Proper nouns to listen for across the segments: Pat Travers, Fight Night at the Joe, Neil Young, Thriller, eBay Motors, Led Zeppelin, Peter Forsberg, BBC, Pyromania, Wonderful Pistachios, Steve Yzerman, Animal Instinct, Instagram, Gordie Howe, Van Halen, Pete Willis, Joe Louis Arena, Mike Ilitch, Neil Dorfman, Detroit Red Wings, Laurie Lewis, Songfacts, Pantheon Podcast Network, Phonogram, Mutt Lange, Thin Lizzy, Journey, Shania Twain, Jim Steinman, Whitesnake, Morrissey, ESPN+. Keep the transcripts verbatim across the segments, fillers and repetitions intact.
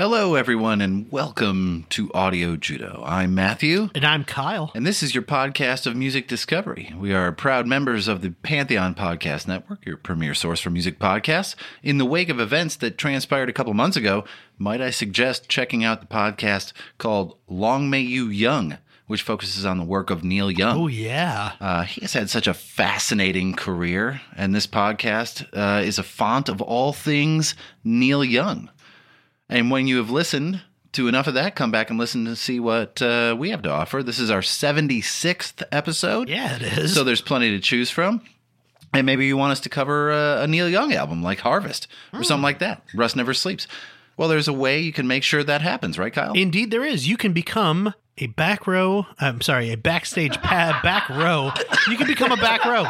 Hello, everyone, and welcome to Audio Judo. I'm Matthew. And I'm Kyle. And this is your podcast of music discovery. We are proud members of the Pantheon Podcast Network, your premier source for music podcasts. In the wake of events that transpired a couple months ago, might I suggest checking out the podcast called Long May You Young, which focuses on the work of Neil Young. Oh, yeah. Uh, he has had such a fascinating career, and this podcast uh, is a font of all things Neil Young. And when you have listened to enough of that, come back and listen to see what uh, we have to offer. This is our seventy-sixth episode. Yeah, it is. So there's plenty to choose from. And maybe you want us to cover uh, a Neil Young album like Harvest or mm. something like that. Rust Never Sleeps. Well, there's a way you can make sure that happens, right, Kyle? Indeed there is. You can become a back row. I'm sorry, a backstage pad back row. You can become a back row.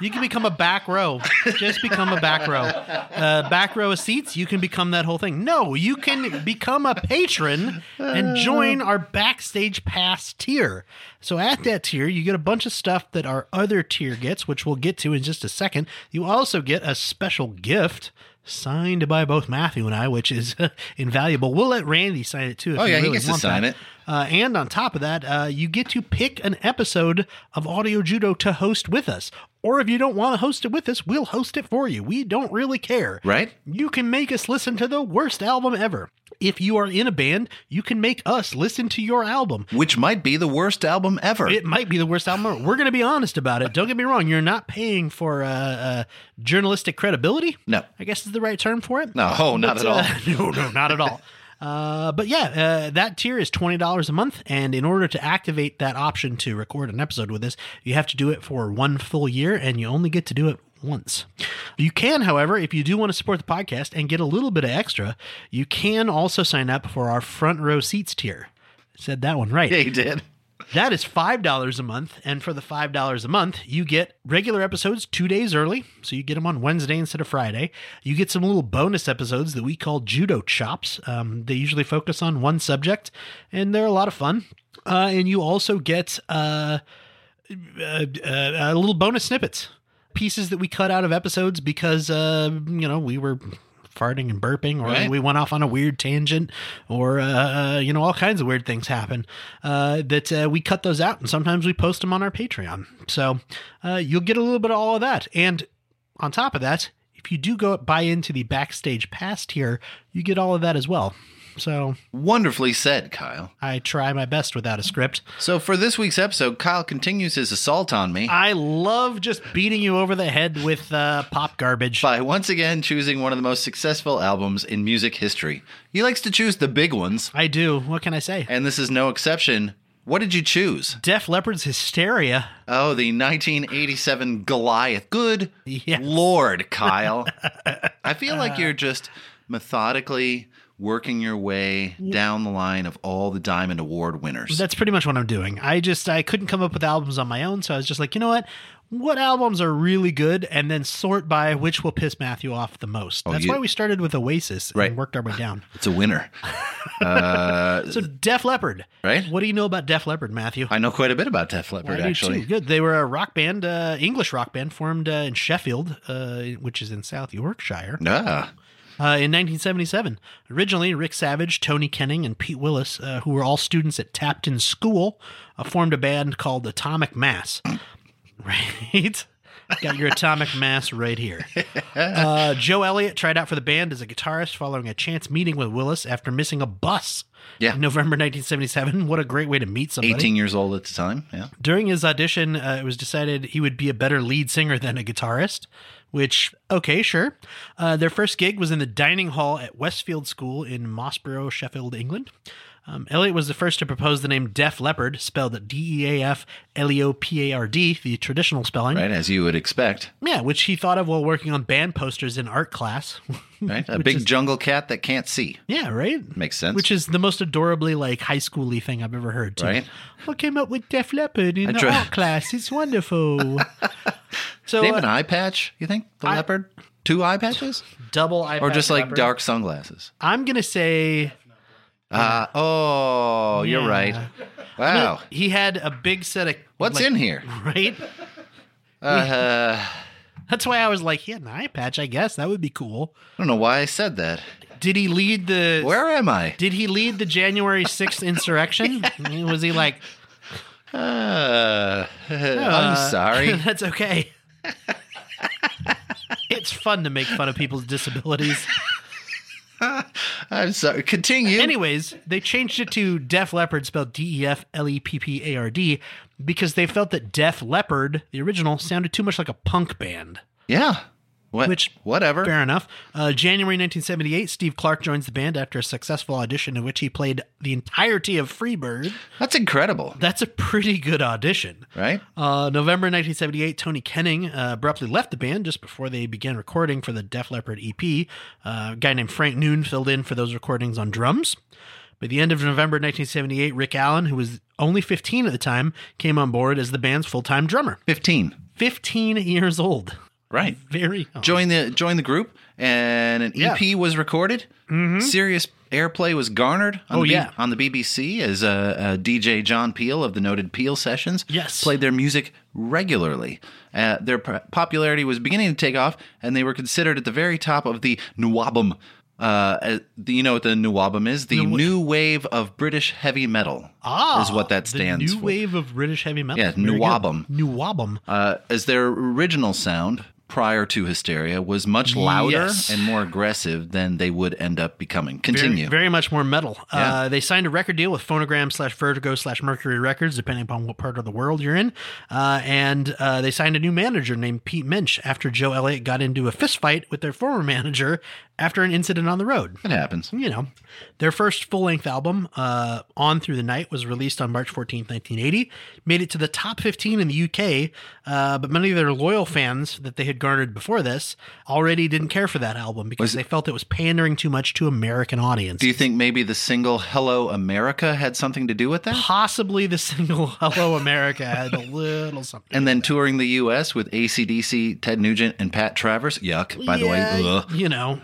You can become a back row. Just become a back row. Uh, back row of seats, you can become that whole thing. No, you can become a patron and join our Backstage Pass tier. So at that tier, you get a bunch of stuff that our other tier gets, which we'll get to in just a second. You also get a special gift signed by both Matthew and I, which is invaluable. We'll let Randy sign it, too. If oh, yeah, really he gets to sign that. it. Uh, and on top of that, uh, you get to pick an episode of Audio Judo to host with us. Or if you don't want to host it with us, we'll host it for you. We don't really care. Right. You can make us listen to the worst album ever. If you are in a band, you can make us listen to your album. Which might be the worst album ever. It might be the worst album ever. We're going to be honest about it. Don't get me wrong. You're not paying for uh, uh, journalistic credibility. No. I guess is the right term for it. No, oh, not but, at all. Uh, no, no, not at all. Uh, but yeah, uh, that tier is twenty dollars a month. And in order to activate that option to record an episode with us, you have to do it for one full year and you only get to do it once. You can, however, if you do want to support the podcast and get a little bit of extra, you can also sign up for our front row seats tier. I said that one right. Yeah, you did. That is five dollars a month, and for the five dollars a month, you get regular episodes two days early, so you get them on Wednesday instead of Friday. You get some little bonus episodes that we call Judo Chops. Um, they usually focus on one subject, and they're a lot of fun. Uh, and you also get uh, uh, uh, little bonus snippets, pieces that we cut out of episodes because, uh, you know, we were farting and burping, or right. we went off on a weird tangent, or, uh, you know, all kinds of weird things happen uh, that uh, we cut those out, and sometimes we post them on our Patreon. So uh, you'll get a little bit of all of that. And on top of that, if you do go buy into the Backstage Pass tier, you get all of that as well. So wonderfully said, Kyle. I try my best without a script. So for this week's episode, Kyle continues his assault on me. I love just beating you over the head with uh, pop garbage. By once again choosing one of the most successful albums in music history. He likes to choose the big ones. I do. What can I say? And this is no exception. What did you choose? Def Leppard's Hysteria. Oh, the nineteen eighty-seven Goliath. Good yes. Lord, Kyle. I feel like you're just methodically working your way down the line of all the Diamond Award winners. That's pretty much what I'm doing. I just, I couldn't come up with albums on my own, so I was just like, you know what? what albums are really good and then sort by which will piss Matthew off the most. That's oh, you, why we started with Oasis and right. worked our way down. It's a winner. uh, so Def Leppard. Right. What do you know about Def Leppard, Matthew? I know quite a bit about Def Leppard, well, actually. Too. Good. They were a rock band, uh, English rock band formed uh, in Sheffield, uh, which is in South Yorkshire. Ah. Uh, in nineteen seventy-seven, originally Rick Savage, Tony Kenning, and Pete Willis, uh, who were all students at Tapton School, uh, formed a band called Atomic Mass. Right? Got your Atomic Mass right here. Uh, Joe Elliott tried out for the band as a guitarist following a chance meeting with Willis after missing a bus yeah. in November nineteen seventy-seven. What a great way to meet somebody. eighteen years old at the time, yeah. During his audition, uh, it was decided he would be a better lead singer than a guitarist. Which, okay, sure. Uh, their first gig was in the dining hall at Westfield School in Mossborough, Sheffield, England. Um, Elliott was the first to propose the name Def Leppard, spelled D E A F L E O P A R D, the traditional spelling. Right, as you would expect. Yeah, which he thought of while working on band posters in art class. Right, a big is, jungle cat that can't see. Yeah, right? Makes sense. Which is the most adorably, like, high school-y thing I've ever heard, too. Right? I came up with Def Leppard in I the try- art class. It's wonderful. So, do they have uh, an eye patch, you think? The I, leopard? Two eye patches? Double eye patch. Or just like leopard. Dark sunglasses? I'm going to say... Uh, oh, yeah. You're right. Wow. I mean, he had a big set of... What's like, in here? Right? Uh, uh, that's why I was like, he had an eye patch, I guess. That would be cool. I don't know why I said that. Did he lead the... Where am I? Did he lead the January sixth insurrection? Yeah. I mean, was he like... Uh, uh, I'm sorry. That's okay. It's fun to make fun of people's disabilities. I'm sorry. Continue. Anyways, they changed it to Def Leppard, spelled D E F L E P P A R D, because they felt that Def Leppard, the original, sounded too much like a punk band. Yeah. What, which, whatever. Fair enough. Uh, January nineteen seventy-eight, Steve Clark joins the band after a successful audition in which he played the entirety of Freebird. That's incredible. That's a pretty good audition. Right? Uh, November nineteen seventy-eight, Tony Kenning uh, abruptly left the band just before they began recording for the Def Leppard E P. Uh, a guy named Frank Noon filled in for those recordings on drums. By the end of November nineteen seventy-eight, Rick Allen, who was only fifteen at the time, came on board as the band's full-time drummer. fifteen. fifteen years old. Right. Very odd. Join the join the group, and an E P yeah. was recorded. Mm-hmm. Serious airplay was garnered on, oh, the, B- yeah. on the B B C as uh, uh, D J John Peel of the noted Peel Sessions yes. played their music regularly. Uh, their p- popularity was beginning to take off, and they were considered at the very top of the Nawabum. Uh, you know what the new album is? The new, new wave of British heavy metal. Ah, is what that stands for. The new for. wave of British heavy metal. Yeah, new album. New album. Uh, as their original sound prior to Hysteria was much louder yes. and more aggressive than they would end up becoming. Continue. Very, very much more metal. Yeah. Uh, they signed a record deal with Phonogram slash Vertigo slash Mercury Records, depending upon what part of the world you're in. Uh, and uh, they signed a new manager named Pete Minch after Joe Elliott got into a fist fight with their former manager after an incident on the road. It happens. You know, their first full-length album, uh, On Through the Night, was released on March fourteenth, nineteen eighty, made it to the top fifteen in the U K, uh, but many of their loyal fans that they had garnered before this already didn't care for that album because was they it, felt it was pandering too much to American audiences. Do you think maybe the single Hello America had something to do with that? Possibly the single Hello America had a little something. And then touring the U S with A C D C, Ted Nugent, and Pat Travers. Yuck, by yeah, the way. Ugh. You know.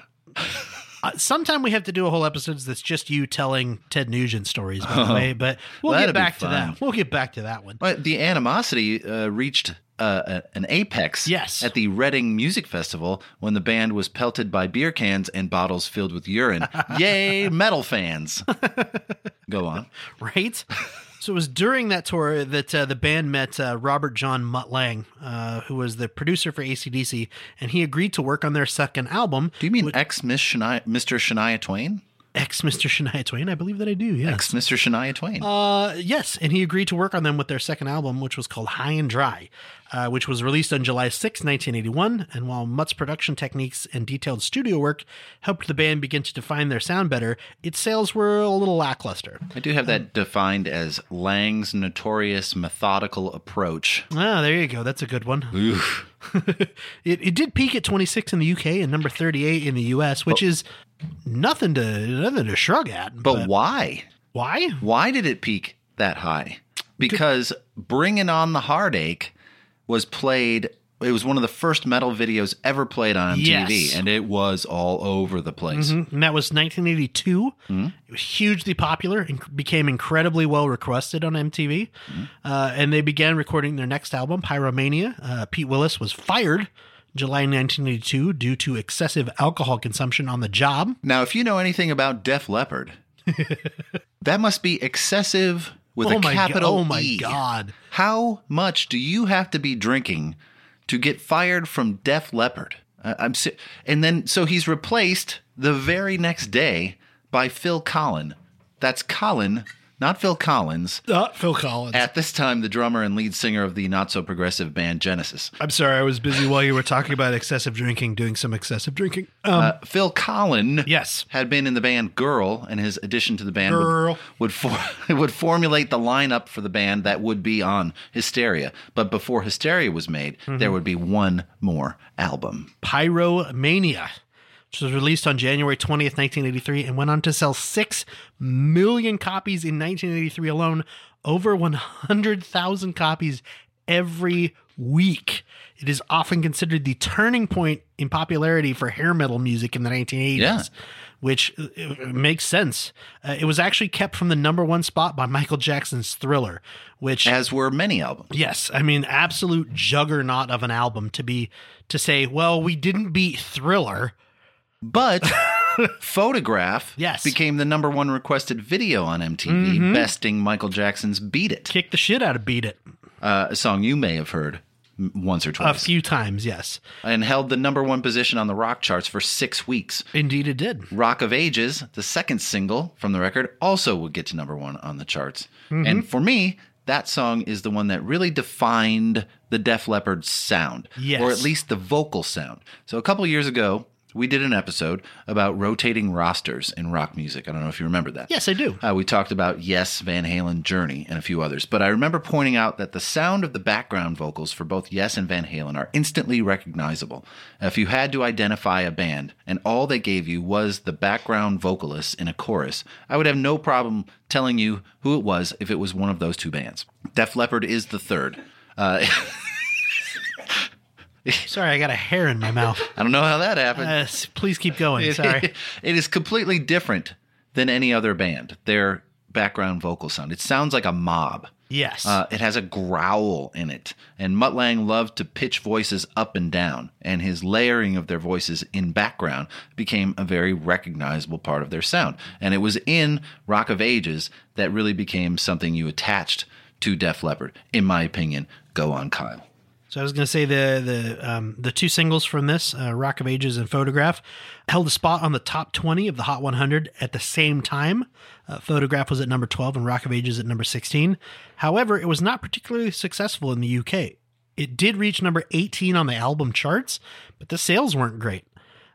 Uh, sometime we have to do a whole episode that's just you telling Ted Nugent stories, by the oh, way, but we'll get back to that. We'll get back to that one. But the animosity uh, reached uh, an apex yes. at the Reading Music Festival when the band was pelted by beer cans and bottles filled with urine. Yay, metal fans. Go on. Right? So it was during that tour that uh, the band met uh, Robert John Mutt Lange, uh, who was the producer for A C D C, and he agreed to work on their second album. Do you mean which... ex-Miss Shania, Mister Shania Twain? Ex-Mister Shania Twain? I believe that I do, yes. Ex-Mister Shania Twain. Uh, yes, and he agreed to work on them with their second album, which was called High and Dry, uh, which was released on July sixth, nineteen eighty-one, and while Mutt's production techniques and detailed studio work helped the band begin to define their sound better, its sales were a little lackluster. I do have that um, defined as Lange's notorious methodical approach. Ah, there you go. That's a good one. Oof. it, it did peak at twenty-six in the U K and number thirty-eight in the U S, which but, is nothing to nothing to shrug at. But, but why? Why? Why did it peak that high? Because Bringing on the Heartache was played. It was one of the first metal videos ever played on M T V, yes. and it was all over the place. Mm-hmm. And that was nineteen eighty-two. Mm-hmm. It was hugely popular and became incredibly well requested on M T V. Mm-hmm. Uh, and they began recording their next album, Pyromania. Uh, Pete Willis was fired July nineteen eighty-two due to excessive alcohol consumption on the job. Now, if you know anything about Def Leppard, that must be excessive with oh a capital go- oh my E. God. How much do you have to be drinking to get fired from Def Leppard? Uh, I'm si- and then so he's replaced the very next day by Phil Collen. That's Collen, not Phil Collins. Not Phil Collins. At this time, the drummer and lead singer of the not so progressive band Genesis. I'm sorry, I was busy while you were talking about excessive drinking, doing some excessive drinking. Um, uh, Phil Collen, yes, had been in the band Girl, and his addition to the band Girl. would would, for- would formulate the lineup for the band that would be on Hysteria. But before Hysteria was made, mm-hmm. there would be one more album, Pyromania, which was released on January twentieth, nineteen eighty-three, and went on to sell six million copies in nineteen eighty-three alone, over one hundred thousand copies every week. It is often considered the turning point in popularity for hair metal music in the nineteen eighties, yeah. which makes sense. Uh, it was actually kept from the number one spot by Michael Jackson's Thriller, which... As were many albums. Yes. I mean, absolute juggernaut of an album to be, to say, well, we didn't beat Thriller... But Photograph yes. became the number one requested video on M T V, mm-hmm. besting Michael Jackson's Beat It. Kick the shit out of Beat It. Uh, a song you may have heard once or twice. A few times, yes. And held the number one position on the rock charts for six weeks. Indeed it did. Rock of Ages, the second single from the record, also would get to number one on the charts. Mm-hmm. And for me... that song is the one that really defined the Def Leppard sound, yes. or at least the vocal sound. So a couple years ago, we did an episode about rotating rosters in rock music. I don't know if you remember that. Yes, I do. Uh, we talked about Yes, Van Halen, Journey, and a few others. But I remember pointing out that the sound of the background vocals for both Yes and Van Halen are instantly recognizable. If you had to identify a band and all they gave you was the background vocalists in a chorus, I would have no problem telling you who it was if it was one of those two bands. Def Leppard is the third. Uh, sorry, I got a hair in my mouth. I don't know how that happened. Uh, please keep going. Sorry. It is completely different than any other band. Their background vocal sound. It sounds like a mob. Yes. Uh, it has a growl in it. And Mutt Lange loved to pitch voices up and down. And his layering of their voices in background became a very recognizable part of their sound. And it was in Rock of Ages that really became something you attached to Def Leppard. In my opinion, go on, Kyle. So I was going to say the the um, the two singles from this, uh, Rock of Ages and Photograph, held a spot on the top twenty of the Hot one hundred at the same time. Uh, Photograph was at number twelve and Rock of Ages at number sixteen. However, it was not particularly successful in the U K. It did reach number eighteen on the album charts, but the sales weren't great.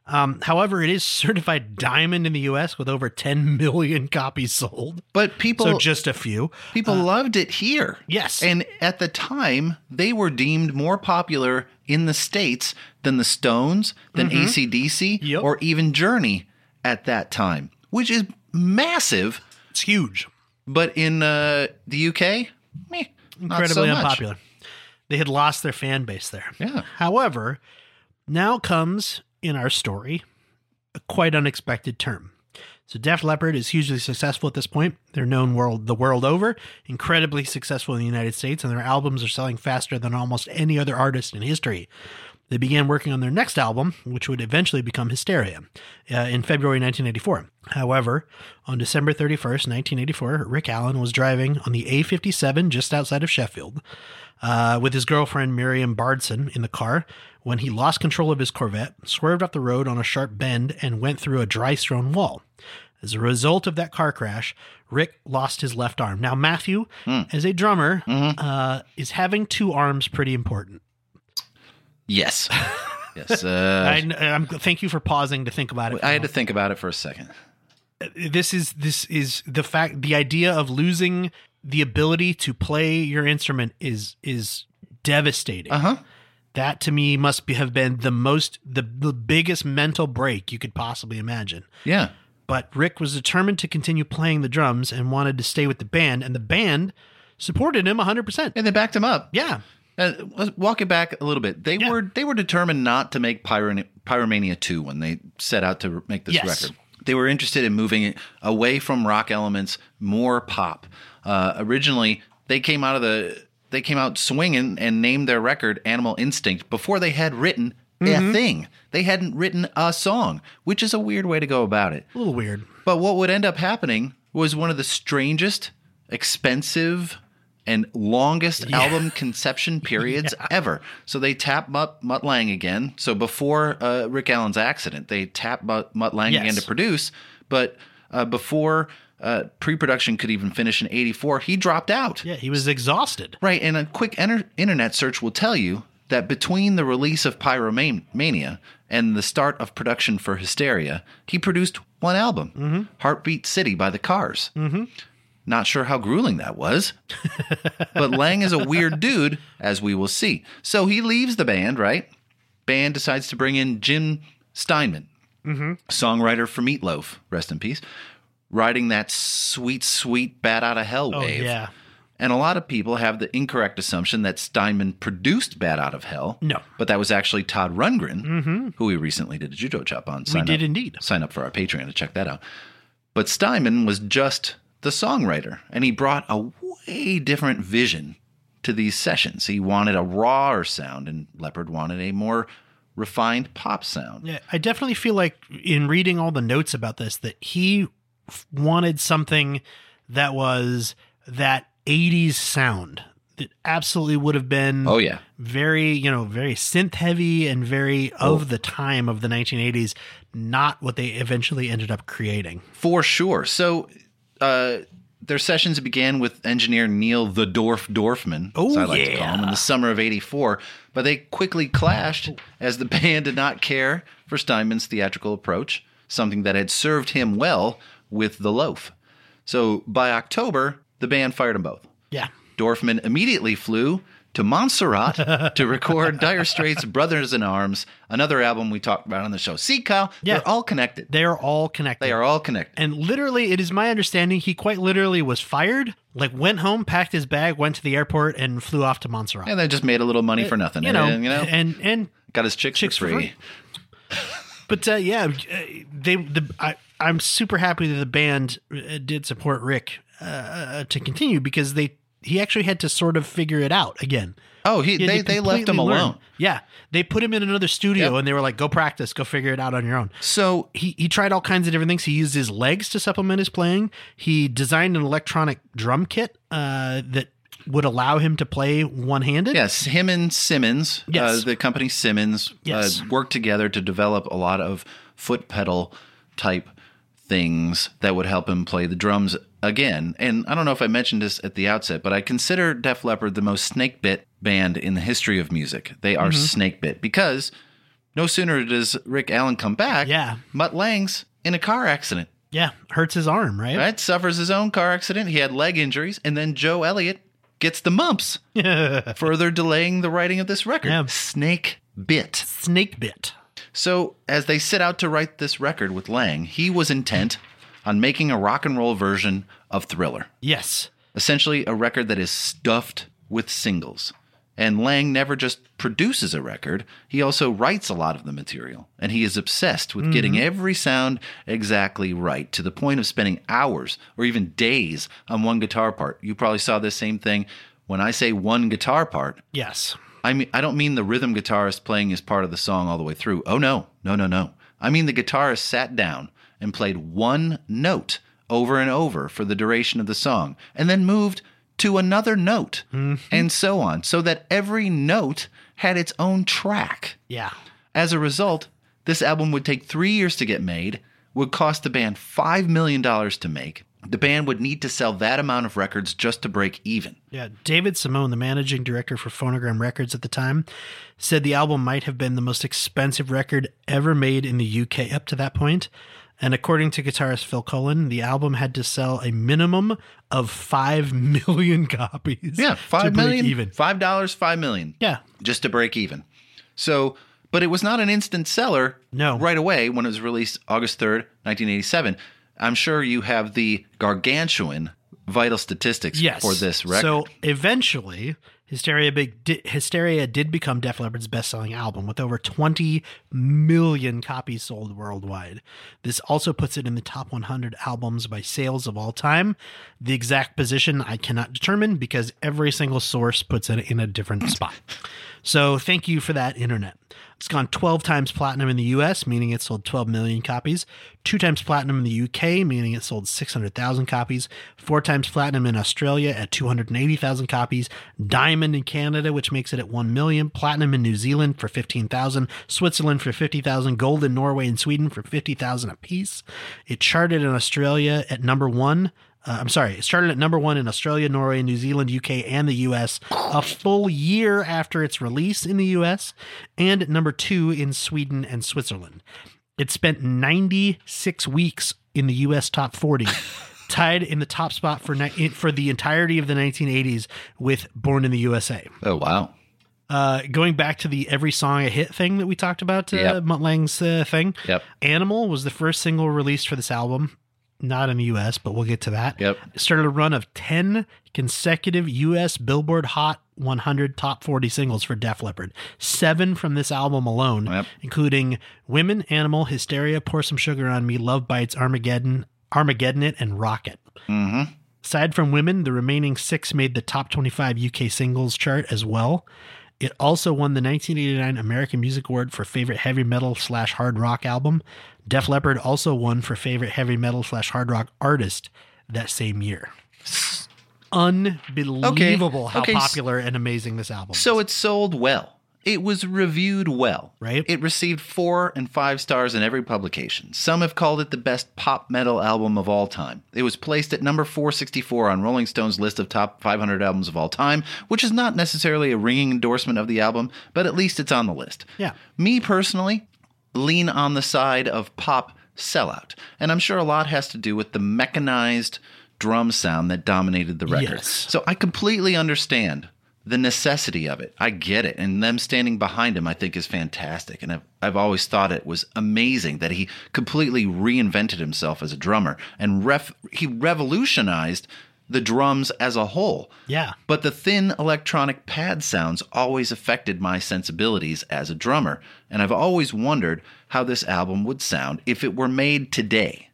Um, however, it is certified diamond in the U S with over ten million copies sold. But people... So just a few. People uh, loved it here. Yes. And at the time, they were deemed more popular in the States than the Stones, than mm-hmm. A C D C, yep. or even Journey at that time, which is massive. It's huge. But in uh, the U K, meh, incredibly so unpopular. Much. They had lost their fan base there. Yeah. However, now comes... in our story, a quite unexpected term. So Def Leppard is hugely successful at this point. They're known world the world over, incredibly successful in the United States, and their albums are selling faster than almost any other artist in history. They began working on their next album, which would eventually become Hysteria, uh, in February nineteen eighty-four. However, on December thirty-first, nineteen eighty-four, Rick Allen was driving on the A fifty-seven just outside of Sheffield, Uh, with his girlfriend Miriam Bardson in the car when he lost control of his Corvette, swerved off the road on a sharp bend, and went through a dry stone wall. As a result of that car crash, Rick lost his left arm. Now, Matthew, mm. as a drummer, mm-hmm. uh, is having two arms pretty important? Yes. yes. Uh... I, I'm, thank you for pausing to think about it. I had to think about it for a second. This is this is the fact, the idea of losing... the ability to play your instrument is is devastating. Uh-huh. That to me must be, have been the most the, the biggest mental break you could possibly imagine. Yeah. But Rick was determined to continue playing the drums and wanted to stay with the band, and the band supported him one hundred percent. And they backed him up. Yeah. Uh, let's walk it back a little bit. They yeah. were they were determined not to make Pyro- Pyromania two when they set out to make this yes. record. They were interested in moving it away from rock elements, more pop. Uh, originally, they came out of the they came out swinging and named their record Animal Instinct before they had written mm-hmm. a thing. They hadn't written a song, which is a weird way to go about it. A little weird. But what would end up happening was one of the strangest, expensive, and longest yeah. album conception periods yeah. ever. So they tapped Mutt, Mutt Lange again. So before uh, Rick Allen's accident, they tapped Mutt, Mutt Lange yes. again to produce. But uh, before uh, pre-production could even finish in eighty-four, he dropped out. Yeah, he was exhausted. Right, and a quick enter- internet search will tell you that between the release of Pyromania and the start of production for Hysteria, he produced one album, mm-hmm. Heartbeat City by The Cars. Mm-hmm. Not sure how grueling that was, but Lange is a weird dude, as we will see. So he leaves the band, right? Band decides to bring in Jim Steinman, mm-hmm. songwriter for Meatloaf, rest in peace, riding that sweet, sweet bat out of hell wave. Oh, yeah. And a lot of people have the incorrect assumption that Steinman produced Bat Out of Hell. No. But that was actually Todd Rundgren, mm-hmm. who we recently did a Judo Chop on. Sign we did up, indeed. Sign up for our Patreon to check that out. But Steinman was just the songwriter, and he brought a way different vision to these sessions. He wanted a rawer sound, and Leppard wanted a more refined pop sound. Yeah, I definitely feel like in reading all the notes about this that he wanted something that was that eighties sound that absolutely would have been oh yeah very you know very synth heavy and very of oh. the time of the nineteen eighties, not what they eventually ended up creating for sure. So uh their sessions began with engineer Neil the Dorf Dorfman, oh, as I like yeah. to call him, in the summer of eighty-four, but they quickly clashed as the band did not care for Steinman's theatrical approach, something that had served him well with The Loaf. So by October, the band fired them both. Yeah. Dorfman immediately flew to Montserrat to record Dire Straits' Brothers in Arms, another album we talked about on the show. See, Kyle, yeah. they're all connected. They are all connected. They are all connected. And literally, it is my understanding, he quite literally was fired, like went home, packed his bag, went to the airport, and flew off to Montserrat. And then just made a little money it, for nothing. You know, and, you know, and, and got his chicks, chicks for free. For free. But uh, yeah, they. The, I, I'm super happy that the band did support Rick uh, to continue, because they. He actually had to sort of figure it out again. Oh, he, he they, they left him learn. alone. Yeah. They put him in another studio yep. and they were like, go practice, go figure it out on your own. So he, he tried all kinds of different things. He used his legs to supplement his playing. He designed an electronic drum kit uh, that would allow him to play one-handed. Yes. Him and Simmons, yes. uh, the company Simmons, yes. uh, worked together to develop a lot of foot pedal type things that would help him play the drums again. And I don't know if I mentioned this at the outset, but I consider Def Leppard the most snakebit band in the history of music. They are mm-hmm. snakebit, because no sooner does Rick Allen come back, yeah. Mutt Lange's in a car accident. Yeah, hurts his arm, right? Right, suffers his own car accident. He had leg injuries, and then Joe Elliott gets the mumps, further delaying the writing of this record. Yeah. Snakebit. Snakebit. So as they set out to write this record with Lange, he was intent on making a rock and roll version of Thriller. Yes. Essentially a record that is stuffed with singles. And Lange never just produces a record, he also writes a lot of the material. And he is obsessed with mm-hmm. getting every sound exactly right, to the point of spending hours or even days on one guitar part. You probably saw this same thing when I say one guitar part. Yes. I mean, I don't mean the rhythm guitarist playing his part of the song all the way through. Oh, no, no, no, no. I mean the guitarist sat down and played one note over and over for the duration of the song, and then moved to another note mm-hmm. and so on, so that every note had its own track. Yeah. As a result, this album would take three years to get made, would cost the band five million dollars to make. The band would need to sell that amount of records just to break even. Yeah, David Simone, the managing director for Phonogram Records at the time, said the album might have been the most expensive record ever made in the U K up to that point. And according to guitarist Phil Collen, the album had to sell a minimum of five million copies. Yeah, five million, even. five dollars, five million. Yeah. Just to break even. So, but it was not an instant seller no. right away when it was released August third, nineteen eighty-seven. I'm sure you have the gargantuan vital statistics yes. for this record. So eventually Hysteria, big, di- Hysteria did become Def Leppard's best-selling album, with over twenty million copies sold worldwide. This also puts it in the top one hundred albums by sales of all time. The exact position I cannot determine because every single source puts it in a different spot. So thank you for that, Internet. It's gone twelve times platinum in the U S, meaning it sold twelve million copies, two times platinum in the U K, meaning it sold six hundred thousand copies, four times platinum in Australia at two hundred eighty thousand copies, diamond in Canada, which makes it at one million, platinum in New Zealand for fifteen thousand, Switzerland for fifty thousand, gold in Norway and Sweden for fifty thousand apiece. It charted in Australia at number one. Uh, I'm sorry, it started at number one in Australia, Norway, New Zealand, U K, and the U S a full year after its release in the U S, and at number two in Sweden and Switzerland. It spent ninety-six weeks in the U S top forty, tied in the top spot for ni- for the entirety of the nineteen eighties with Born in the U S A. Oh, wow. Uh, going back to the every song a hit thing that we talked about, uh, yep. Mutt Lange's uh, thing, yep. Animal was the first single released for this album. Not in the U S, but we'll get to that. Yep. It started a run of ten consecutive U S Billboard Hot one hundred top forty singles for Def Leppard. Seven from this album alone, yep. including Women, Animal, Hysteria, Pour Some Sugar on Me, Love Bites, Armageddon, Armageddon It, and Rocket. Mm-hmm. Aside from Women, the remaining six made the top twenty-five U K singles chart as well. It also won the nineteen eighty-nine American Music Award for Favorite Heavy Metal slash Hard Rock Album. Def Leppard also won for Favorite Heavy Metal slash Hard Rock Artist that same year. Unbelievable okay. how okay. popular and amazing this album so is. It sold well. It was reviewed well. Right. It received four and five stars in every publication. Some have called it the best pop metal album of all time. It was placed at number four sixty-four on Rolling Stone's list of top five hundred albums of all time, which is not necessarily a ringing endorsement of the album, but at least it's on the list. Yeah. Me personally, lean on the side of pop sellout. And I'm sure a lot has to do with the mechanized drum sound that dominated the record. Yes. So I completely understand the necessity of it. I get it. And them standing behind him, I think, is fantastic. And I've, I've always thought it was amazing that he completely reinvented himself as a drummer and ref, he revolutionized the drums as a whole. Yeah. But the thin electronic pad sounds always affected my sensibilities as a drummer. And I've always wondered how this album would sound if it were made today.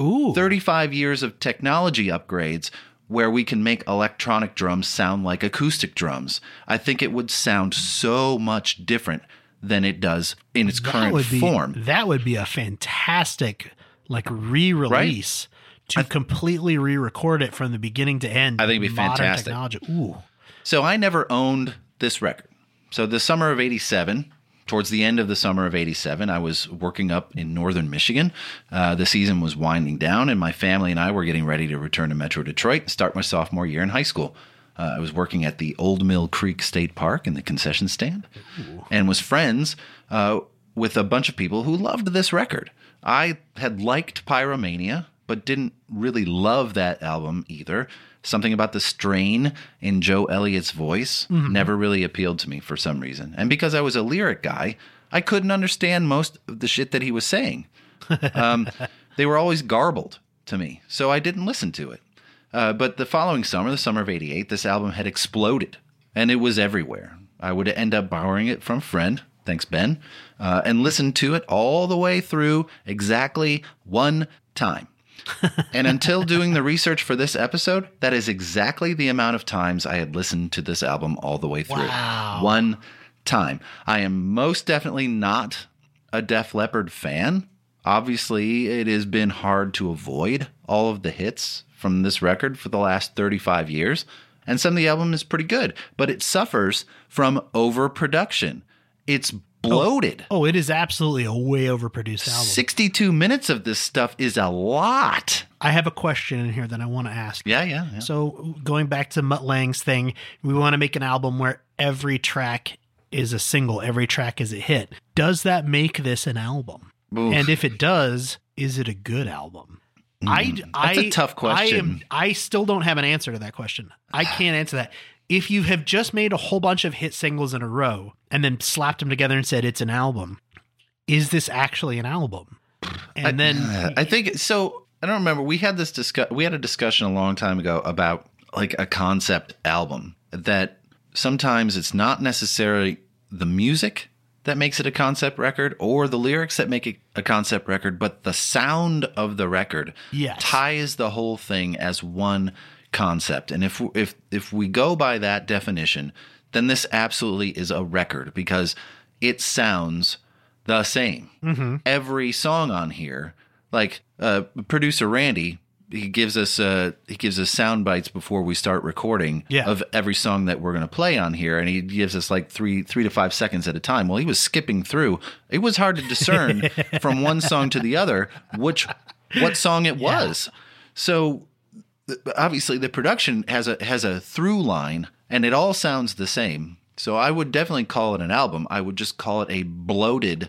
Ooh. thirty-five years of technology upgrades where we can make electronic drums sound like acoustic drums. I think it would sound so much different than it does in its that current be, form. That would be a fantastic like re-release right? to th- completely re-record it from the beginning to end. I think it'd be fantastic. Technology. Ooh. So I never owned this record. So the summer of eighty-seven, towards the end of the summer of eighty-seven, I was working up in northern Michigan. Uh, the season was winding down, and my family and I were getting ready to return to Metro Detroit and start my sophomore year in high school. Uh, I was working at the Old Mill Creek State Park in the concession stand Ooh. and was friends uh, with a bunch of people who loved this record. I had liked Pyromania, but didn't really love that album either. Something about the strain in Joe Elliott's voice mm-hmm. never really appealed to me for some reason. And because I was a lyric guy, I couldn't understand most of the shit that he was saying. Um, they were always garbled to me, so I didn't listen to it. Uh, but the following summer, the summer of eighty-eight, this album had exploded, and it was everywhere. I would end up borrowing it from a friend, thanks Ben, uh, and listen to it all the way through exactly one time. And until doing the research for this episode, that is exactly the amount of times I had listened to this album all the way through. Wow. One time. I am most definitely not a Def Leppard fan. Obviously, it has been hard to avoid all of the hits from this record for the last thirty-five years. And some of the album is pretty good, but it suffers from overproduction. It's bloated. Oh, oh, it is absolutely a way overproduced album. sixty-two minutes of this stuff is a lot. I have a question in here that I want to ask. Yeah, yeah, yeah. So going back to Mutt Lange's thing, we want to make an album where every track is a single, every track is a hit. Does that make this an album? Oof. And if it does, is it a good album? Mm, I, that's I, a tough question. I, am, I still don't have an answer to that question. I can't answer that. If you have just made a whole bunch of hit singles in a row and then slapped them together and said, it's an album, is this actually an album? And I, then uh, I think so. I don't remember. We had this discuss. We had a discussion a long time ago about like a concept album that sometimes it's not necessarily the music that makes it a concept record or the lyrics that make it a concept record, but the sound of the record yes. ties the whole thing as one concept. And if if if we go by that definition, then this absolutely is a record because it sounds the same. Mm-hmm. Every song on here, like uh, producer Randy, he gives us uh, he gives us sound bites before we start recording yeah. of every song that we're going to play on here, and he gives us like three three to five seconds at a time. Well, he was skipping through. It was hard to discern from one song to the other which what song it yeah. was. So obviously, the production has a has a through line, and it all sounds the same. So I would definitely call it an album. I would just call it a bloated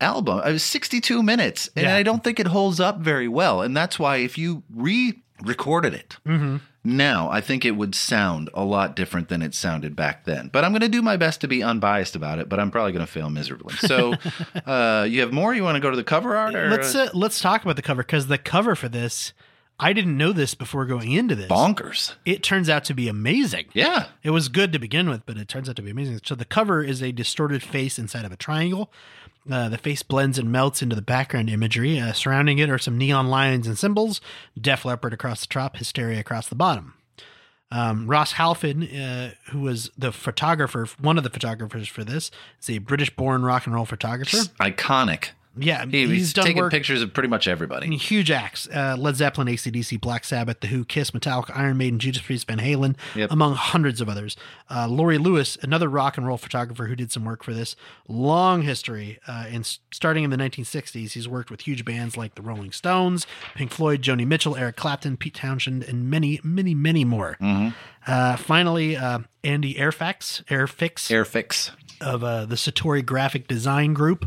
album. It was sixty-two minutes, and yeah. I don't think it holds up very well. And that's why if you re-recorded it mm-hmm. now, I think it would sound a lot different than it sounded back then. But I'm going to do my best to be unbiased about it, but I'm probably going to fail miserably. So uh, you have more? You want to go to the cover art? Or? Let's, uh, let's talk about the cover, because the cover for this... I didn't know this before going into this. Bonkers. It turns out to be amazing. Yeah. It was good to begin with, but it turns out to be amazing. So the cover is a distorted face inside of a triangle. Uh, the face blends and melts into the background imagery. Uh, surrounding it are some neon lines and symbols. Def Leppard across the top, Hysteria across the bottom. Um, Ross Halfin, uh, who was the photographer, one of the photographers for this, is a British-born rock and roll photographer. It's iconic. Yeah, he, he's, he's done taking work, pictures of pretty much everybody. Huge acts: uh, Led Zeppelin, A C D C, Black Sabbath, The Who, Kiss, Metallica, Iron Maiden, Judas Priest, Van Halen, yep. among hundreds of others. Uh, Laurie Lewis, another rock and roll photographer who did some work for this, long history. Uh, and starting in the nineteen sixties, he's worked with huge bands like the Rolling Stones, Pink Floyd, Joni Mitchell, Eric Clapton, Pete Townshend, and many, many, many more. Mm-hmm. Uh, finally, uh, Andy Airfax, Airfix, Airfix of uh, the Satori Graphic Design Group.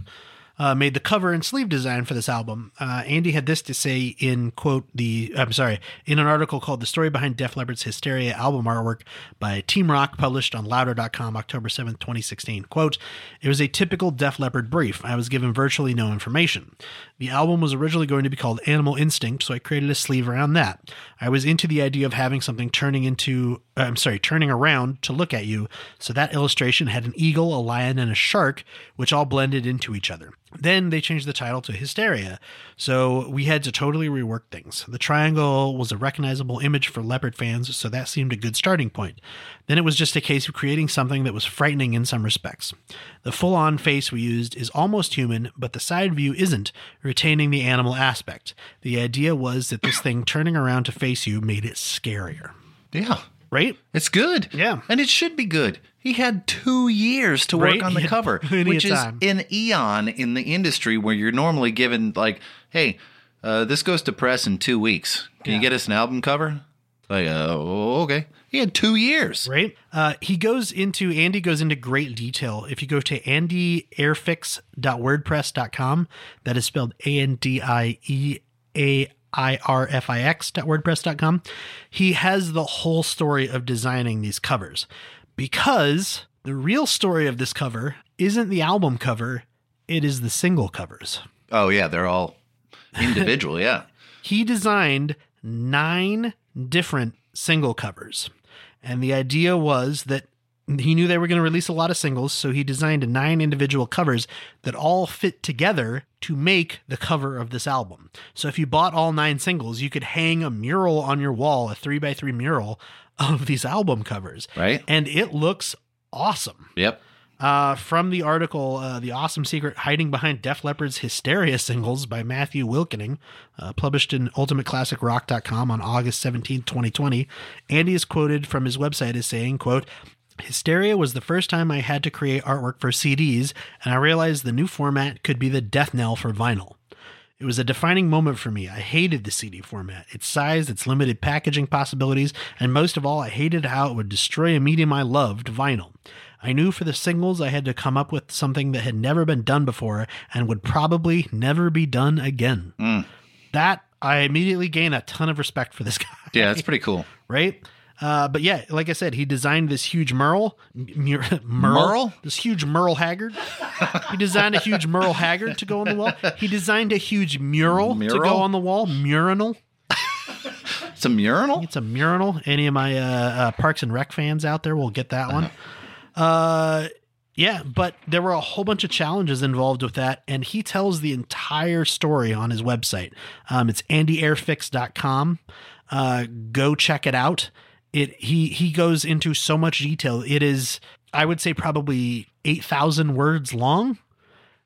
Uh, made the cover and sleeve design for this album. Uh, Andy had this to say in, quote, the, I'm sorry, in an article called The Story Behind Def Leppard's Hysteria Album Artwork by Team Rock, published on louder dot com October seventh, twenty sixteen. Quote, it was a typical Def Leppard brief. I was given virtually no information. The album was originally going to be called Animal Instinct, so I created a sleeve around that. I was into the idea of having something turning into, uh, I'm sorry, turning around to look at you, so that illustration had an eagle, a lion, and a shark, which all blended into each other. Then they changed the title to Hysteria, so we had to totally rework things. The triangle was a recognizable image for Leppard fans, so that seemed a good starting point. Then it was just a case of creating something that was frightening in some respects. The full-on face we used is almost human, but the side view isn't, retaining the animal aspect. The idea was that this thing turning around to face you made it scarier. Yeah. Right? It's good. Yeah. And it should be good. He had two years to work right? on the yeah. cover, which is time. An eon in the industry where you're normally given like, hey, uh, this goes to press in two weeks. Can yeah. you get us an album cover? Like, uh, okay. He had two years. Right? Uh, he goes into, Andy goes into great detail. If you go to andy airfix dot wordpress dot com, that is spelled A N D I E A I R F I X dot wordpress dot com. He has the whole story of designing these covers, because the real story of this cover isn't the album cover. It is the single covers. Oh yeah. They're all individual. yeah. He designed nine different single covers. And the idea was that he knew they were going to release a lot of singles. So he designed nine individual covers that all fit together to make the cover of this album. So if you bought all nine singles, you could hang a mural on your wall, a three by three mural of these album covers. Right. And it looks awesome. Yep. Uh, from the article, uh, The Awesome Secret Hiding Behind Def Leppard's Hysteria Singles by Matthew Wilkening, uh, published in ultimate classic rock dot com on August seventeenth, twenty twenty, Andy is quoted from his website as saying, quote, Hysteria was the first time I had to create artwork for C Ds, and I realized the new format could be the death knell for vinyl. It was a defining moment for me. I hated the C D format, its size, its limited packaging possibilities, and most of all, I hated how it would destroy a medium I loved, vinyl. I knew for the singles I had to come up with something that had never been done before and would probably never be done again. Mm. That, I immediately gained a ton of respect for this guy. Yeah, that's pretty cool. Right? Uh, but yeah, like I said, he designed this huge Merle, Mer- Merle, Merle, this huge Merle Haggard. He designed a huge Merle Haggard to go on the wall. He designed a huge mural, mural? to go on the wall. Murinal. It's a murinal? It's a murinal. Any of my uh, uh, Parks and Rec fans out there will get that one. Uh, yeah, but there were a whole bunch of challenges involved with that, and he tells the entire story on his website. Um, it's andy airfix dot com. Uh, go check it out. It he he goes into so much detail. It is, I would say, probably eight thousand words long.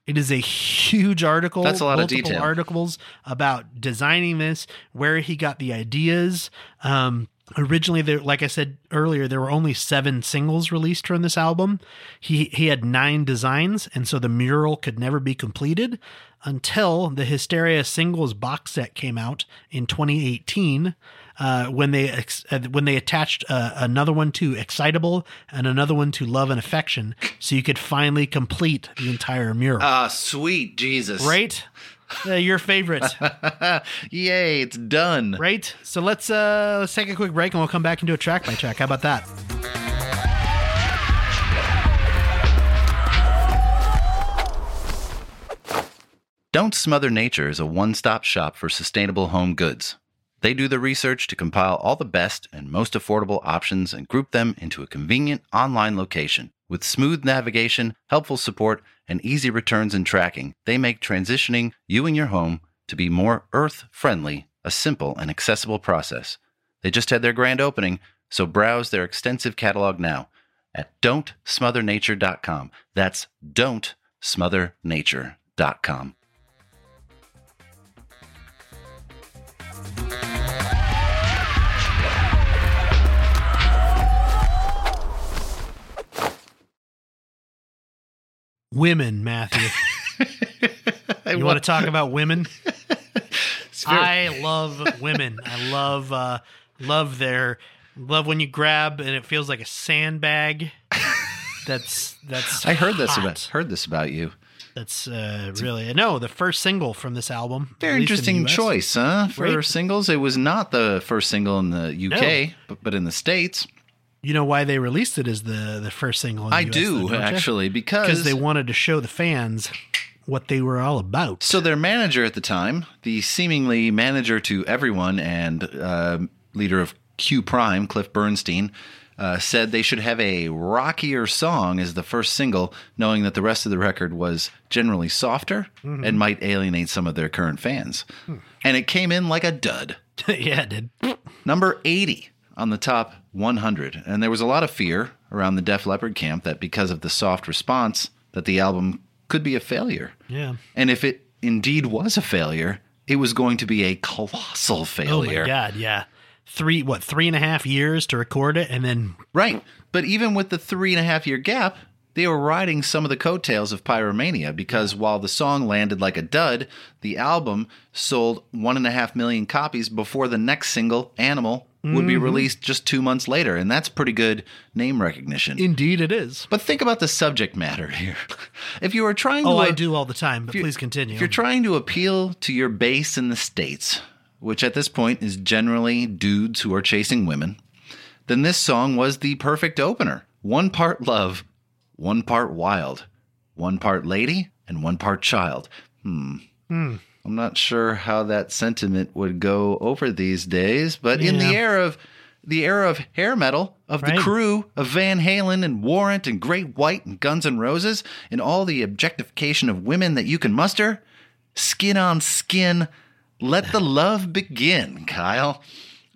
It is a huge article. That's a lot of detail. Articles about designing this, where he got the ideas. Um, originally, there, like I said earlier, there were only seven singles released from this album. He he had nine designs, and so the mural could never be completed until the Hysteria singles box set came out in twenty eighteen. Uh, when they ex- uh, when they attached uh, another one to Excitable and another one to Love and Affection, so you could finally complete the entire mural. Ah, uh, sweet Jesus! Right, uh, your favorite. Yay, it's done. Right. So let's uh, let's take a quick break, and we'll come back and do a track by track. How about that? Don't Smother Nature is a one-stop shop for sustainable home goods. They do the research to compile all the best and most affordable options and group them into a convenient online location. With smooth navigation, helpful support, and easy returns and tracking, they make transitioning you and your home to be more earth-friendly a simple and accessible process. They just had their grand opening, so browse their extensive catalog now at don't smother nature dot com. That's don't smother nature dot com. Women, Matthew. You want to talk about women? I love women. I love uh, love their love when you grab and it feels like a sandbag. That's that's. I heard hot. this about heard this about you. That's uh, really no. The first single from this album. Very interesting in choice, huh? For right? singles, it was not the first single in the U K, no. but, but in the States. You know why they released it as the, the first single in the I U S, do, though, actually, because... Because they wanted to show the fans what they were all about. So their manager at the time, the seemingly manager to everyone and uh, leader of Q Prime, Cliff Bernstein, uh, said they should have a rockier song as the first single, knowing that the rest of the record was generally softer mm-hmm. and might alienate some of their current fans. Hmm. And it came in like a dud. Yeah, it did. Number eighty on the top one hundred, and there was a lot of fear around the Def Leppard camp that because of the soft response that the album could be a failure. Yeah. And if it indeed was a failure, it was going to be a colossal failure. Oh my God, yeah. Three, what, three and a half years to record it and then... Right. But even with the three and a half year gap, they were riding some of the coattails of Pyromania because while the song landed like a dud, the album sold one and a half million copies before the next single, Animal, would be released just two months later, and that's pretty good name recognition. Indeed it is. But think about the subject matter here. If you are trying to... Oh, I do all the time, but please continue. If you're trying to appeal to your base in the States, which at this point is generally dudes who are chasing women, then this song was the perfect opener. One part love, one part wild, one part lady, and one part child. Hmm. Hmm. I'm not sure how that sentiment would go over these days, but yeah. in the era of the era of hair metal, of right. the crew, of Van Halen and Warrant and Great White and Guns N' Roses, and all the objectification of women that you can muster, skin on skin, let the love begin, Kyle.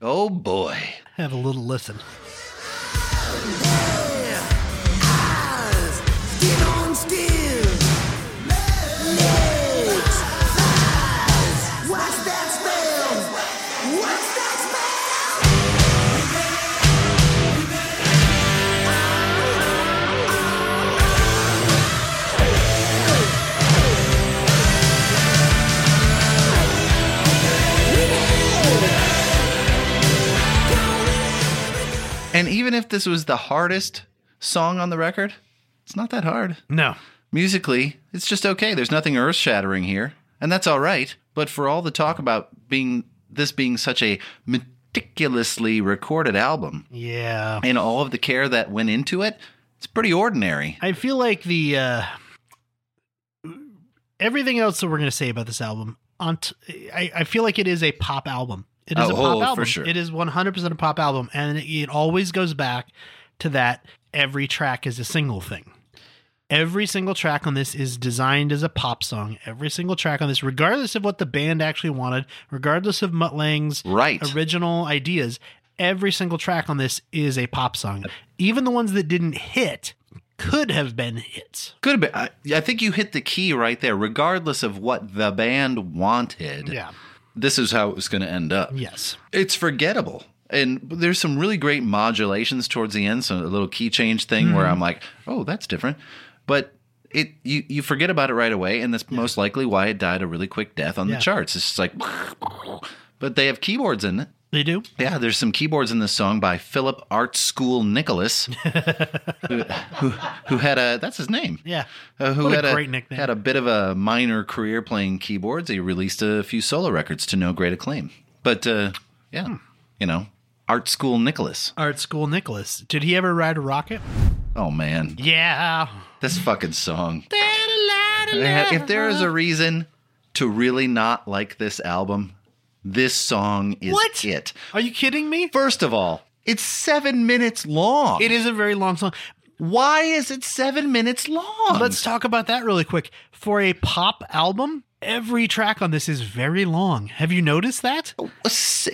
Oh, boy. Have a little listen. And even if this was the hardest song on the record, it's not that hard. No. Musically, it's just okay. There's nothing earth-shattering here, and that's all right. But for all the talk about being this being such a meticulously recorded album, yeah, and all of the care that went into it, it's pretty ordinary. I feel like the uh, everything else that we're going to say about this album, on t- I, I feel like it is a pop album. It is oh, a pop oh, album. For sure. It is one hundred percent a pop album. And it, it always goes back to that every track is a single thing. Every single track on this is designed as a pop song. Every single track on this, regardless of what the band actually wanted, regardless of Mutt Lange's right. original ideas, every single track on this is a pop song. Even the ones that didn't hit could have been hits. Could have been. I, I think you hit the key right there. Regardless of what the band wanted, yeah. this is how it was going to end up. Yes. It's forgettable. And there's some really great modulations towards the end. So a little key change thing mm-hmm. where I'm like, oh, that's different. But it you, you forget about it right away, and that's yeah. most likely why it died a really quick death on yeah. the charts. It's just like, but they have keyboards in it. They do? Yeah, there's some keyboards in this song by Philip Art School Nicholas, who, who, who had a, that's his name. Yeah. Uh, who what had a great a, nickname. Had a bit of a minor career playing keyboards. He released a few solo records to no great acclaim. But, uh, yeah, hmm. you know, Art School Nicholas. Art School Nicholas. Did he ever ride a rocket? Oh, man. Yeah. This fucking song. If there is a reason to really not like this album, this song is what? It. Are you kidding me? First of all, it's seven minutes long. It is a very long song. Why is it seven minutes long? Let's talk about that really quick. For a pop album, every track on this is very long. Have you noticed that? Oh,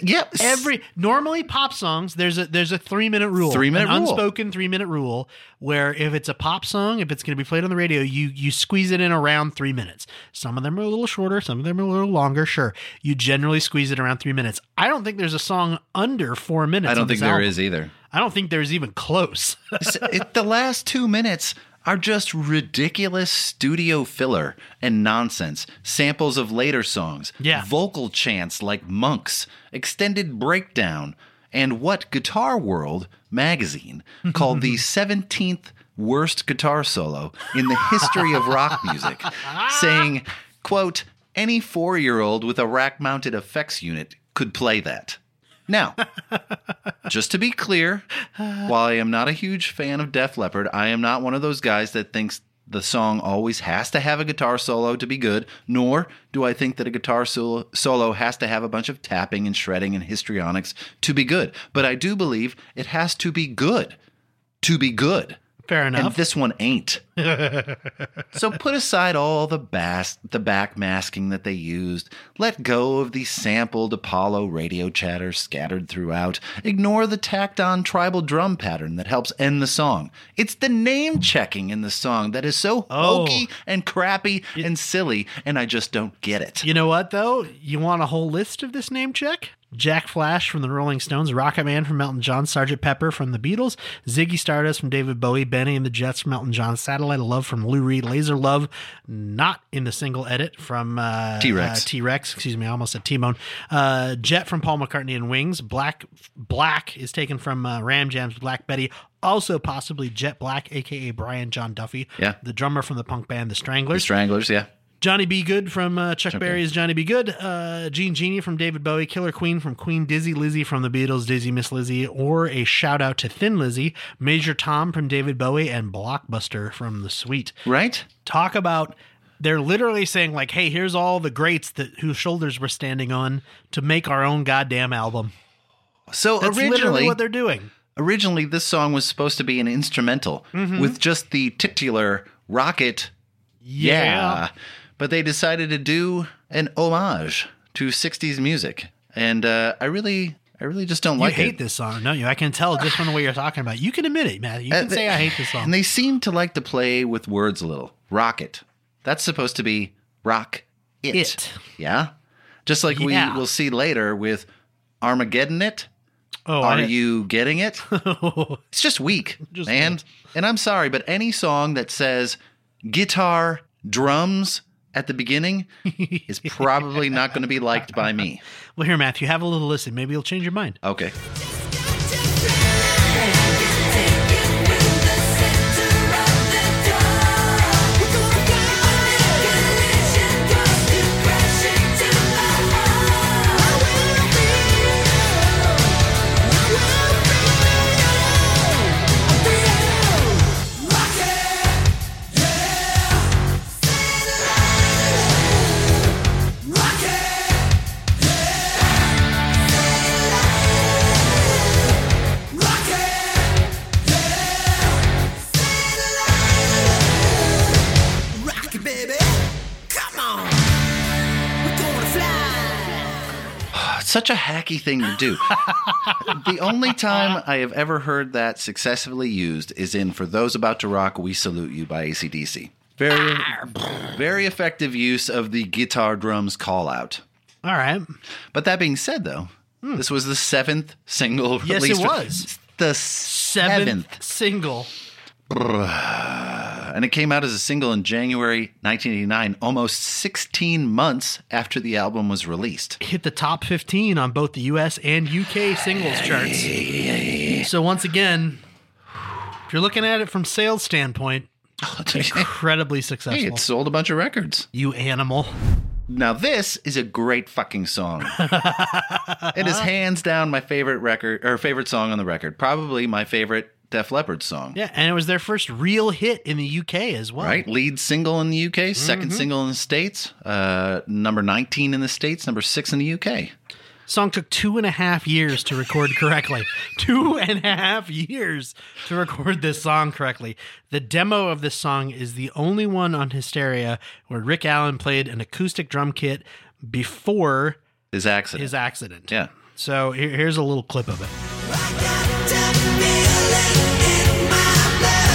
yeah. Every normally pop songs, there's a there's a three minute rule. Three minute an rule. Unspoken three minute rule where if it's a pop song, if it's going to be played on the radio, you you squeeze it in around three minutes. Some of them are a little shorter, some of them are a little longer. Sure, you generally squeeze it around three minutes. I don't think there's a song under four minutes. I don't think there album. Is either. I don't think there's even close. it, the last two minutes. Are just ridiculous studio filler and nonsense, samples of later songs, yeah. vocal chants like Monks, extended breakdown, and what Guitar World magazine called the seventeenth worst guitar solo in the history of rock music, saying, quote, any four-year-old with a rack-mounted effects unit could play that. Now, just to be clear, while I am not a huge fan of Def Leppard, I am not one of those guys that thinks the song always has to have a guitar solo to be good, nor do I think that a guitar solo, solo has to have a bunch of tapping and shredding and histrionics to be good. But I do believe it has to be good to be good. Fair enough. And this one ain't. So put aside all the bas- the backmasking that they used. Let go of the sampled Apollo radio chatter scattered throughout. Ignore the tacked-on tribal drum pattern that helps end the song. It's the name-checking in the song that is so oh. hokey and crappy it, and silly, and I just don't get it. You know what, though? You want a whole list of this name-check? Jack Flash from the Rolling Stones, Rocket Man from Elton John, Sergeant Pepper from the Beatles, Ziggy Stardust from David Bowie, Benny and the Jets from Elton John, Satellite of Love from Lou Reed, Laser Love, not in the single edit from uh, T-Rex. Uh, T-Rex, excuse me, I almost said T-Bone. Uh, Jet from Paul McCartney and Wings, Black Black is taken from uh, Ram Jam's Black Betty, also possibly Jet Black, a k a. Brian John Duffy, yeah. the drummer from the punk band The Stranglers. The Stranglers, yeah. Johnny B. Goode from uh, Chuck okay. Berry's Johnny B. Goode, uh, Gene Genie from David Bowie, Killer Queen from Queen, Dizzy Lizzy from the Beatles, Dizzy Miss Lizzy, or a shout out to Thin Lizzy, Major Tom from David Bowie, and Blockbuster from The Sweet. Right? Talk about, they're literally saying like, hey, here's all the greats that whose shoulders we're standing on to make our own goddamn album. So that's originally literally what they're doing. Originally, this song was supposed to be an instrumental mm-hmm. with just the titular Rocket. Yeah. yeah. But they decided to do an homage to sixties music. And uh, I really, I really just don't you like it. You hate this song, don't you? I can tell just from the way you're talking about it. You can admit it, Matt. You can uh, say I hate this song. And they seem to like to play with words a little. Rocket. That's supposed to be rock it. it. Yeah? Just like yeah. we will see later with Armageddon It. Oh, Are you getting it? It's just weak, just man. Weak. And I'm sorry, but any song that says guitar, drums... at the beginning is probably not going to be liked by me. Well, here, Matthew, have a little listen. Maybe you'll change your mind. Okay. such a hacky thing to do. The only time I have ever heard that successfully used is in For Those About to Rock, We Salute You by A C D C. Very, very effective use of the guitar drums call out. All right. But that being said, though, hmm. this was the seventh single yes, released. Yes, it was. The seventh, seventh single. And it came out as a single in January nineteen eighty-nine, almost sixteen months after the album was released. It hit the top fifteen on both the U S and U K singles charts. So once again, if you're looking at it from sales standpoint, incredibly successful. Hey, it sold a bunch of records. You animal. Now this is a great fucking song. It is hands down my favorite record or favorite song on the record. Probably my favorite Def Leppard song. Yeah, and it was their first real hit in the U K as well. Right, lead single in the U K, mm-hmm. second single in the States, uh, number nineteen in the States, number six in the U K. Song took two and a half years to record correctly. Two and a half years to record this song correctly. The demo of this song is the only one on Hysteria where Rick Allen played an acoustic drum kit before his accident. His accident. Yeah. So here, here's a little clip of it. I got a dumb feeling in my blood.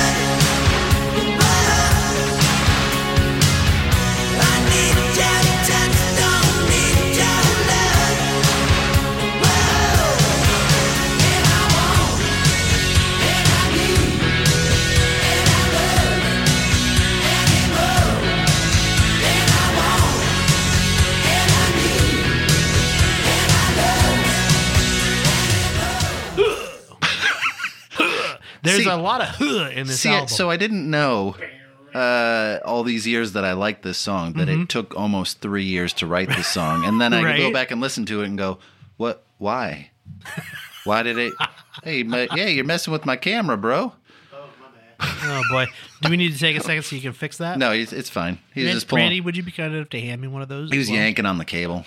There's see, a lot of huh in this see, album. So I didn't know uh, all these years that I liked this song that mm-hmm. it took almost three years to write this song. And then I right? go back and listen to it and go, what? Why? Why did it? Hey, my, yeah, you're messing with my camera, bro. Oh, my bad. Oh, boy. Do we need to take a second so you can fix that? No, it's, it's fine. He's just pulling. Randy, would you be kind enough to hand me one of those? He was yanking on the cable.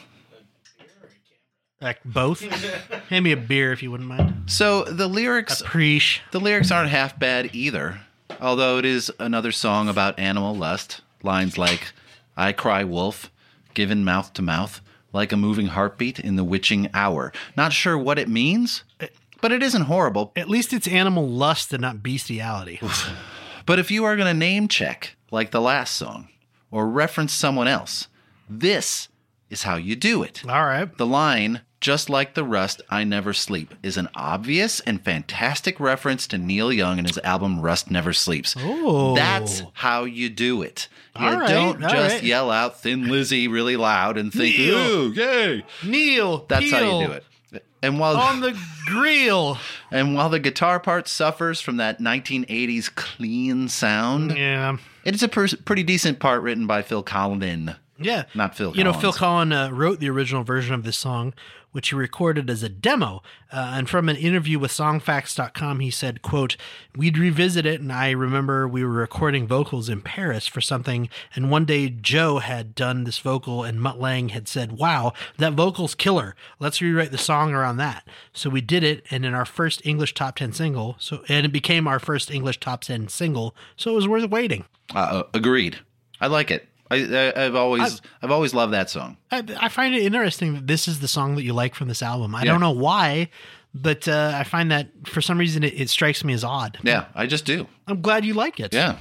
Like both? Hand me a beer if you wouldn't mind. So the lyrics Appreciate. The lyrics aren't half bad either, although it is another song about animal lust. Lines like, I cry wolf, given mouth to mouth, like a moving heartbeat in the witching hour. Not sure what it means, but it isn't horrible. At least it's animal lust and not bestiality. But if you are going to name check, like the last song, or reference someone else, this is how you do it. All right. The line, just like the rust, I never sleep, is an obvious and fantastic reference to Neil Young and his album Rust Never Sleeps. Oh. That's how you do it. You all right, don't all just right. yell out Thin Lizzy really loud and think, Neil, ooh, yay. Neil. That's Neil. How you do it. And while on the grill. And while the guitar part suffers from that nineteen eighties clean sound, yeah, it's a per- pretty decent part written by Phil Collen. Yeah. Not Phil Collen. You know, Phil Collen uh, wrote the original version of this song, which he recorded as a demo. Uh, and from an interview with songfacts dot com, he said, quote, we'd revisit it. And I remember we were recording vocals in Paris for something. And one day Joe had done this vocal and Mutt Lange had said, wow, that vocal's killer. Let's rewrite the song around that. So we did it. And in our first English top ten single, so and it became our first English top ten single. So it was worth waiting. Uh, agreed. I like it. I, I, I've always I, I've always loved that song. I, I find it interesting that this is the song that you like from this album. I yeah. don't know why, but uh, I find that for some reason it, it strikes me as odd. Yeah, I just do. I'm glad you like it. Yeah.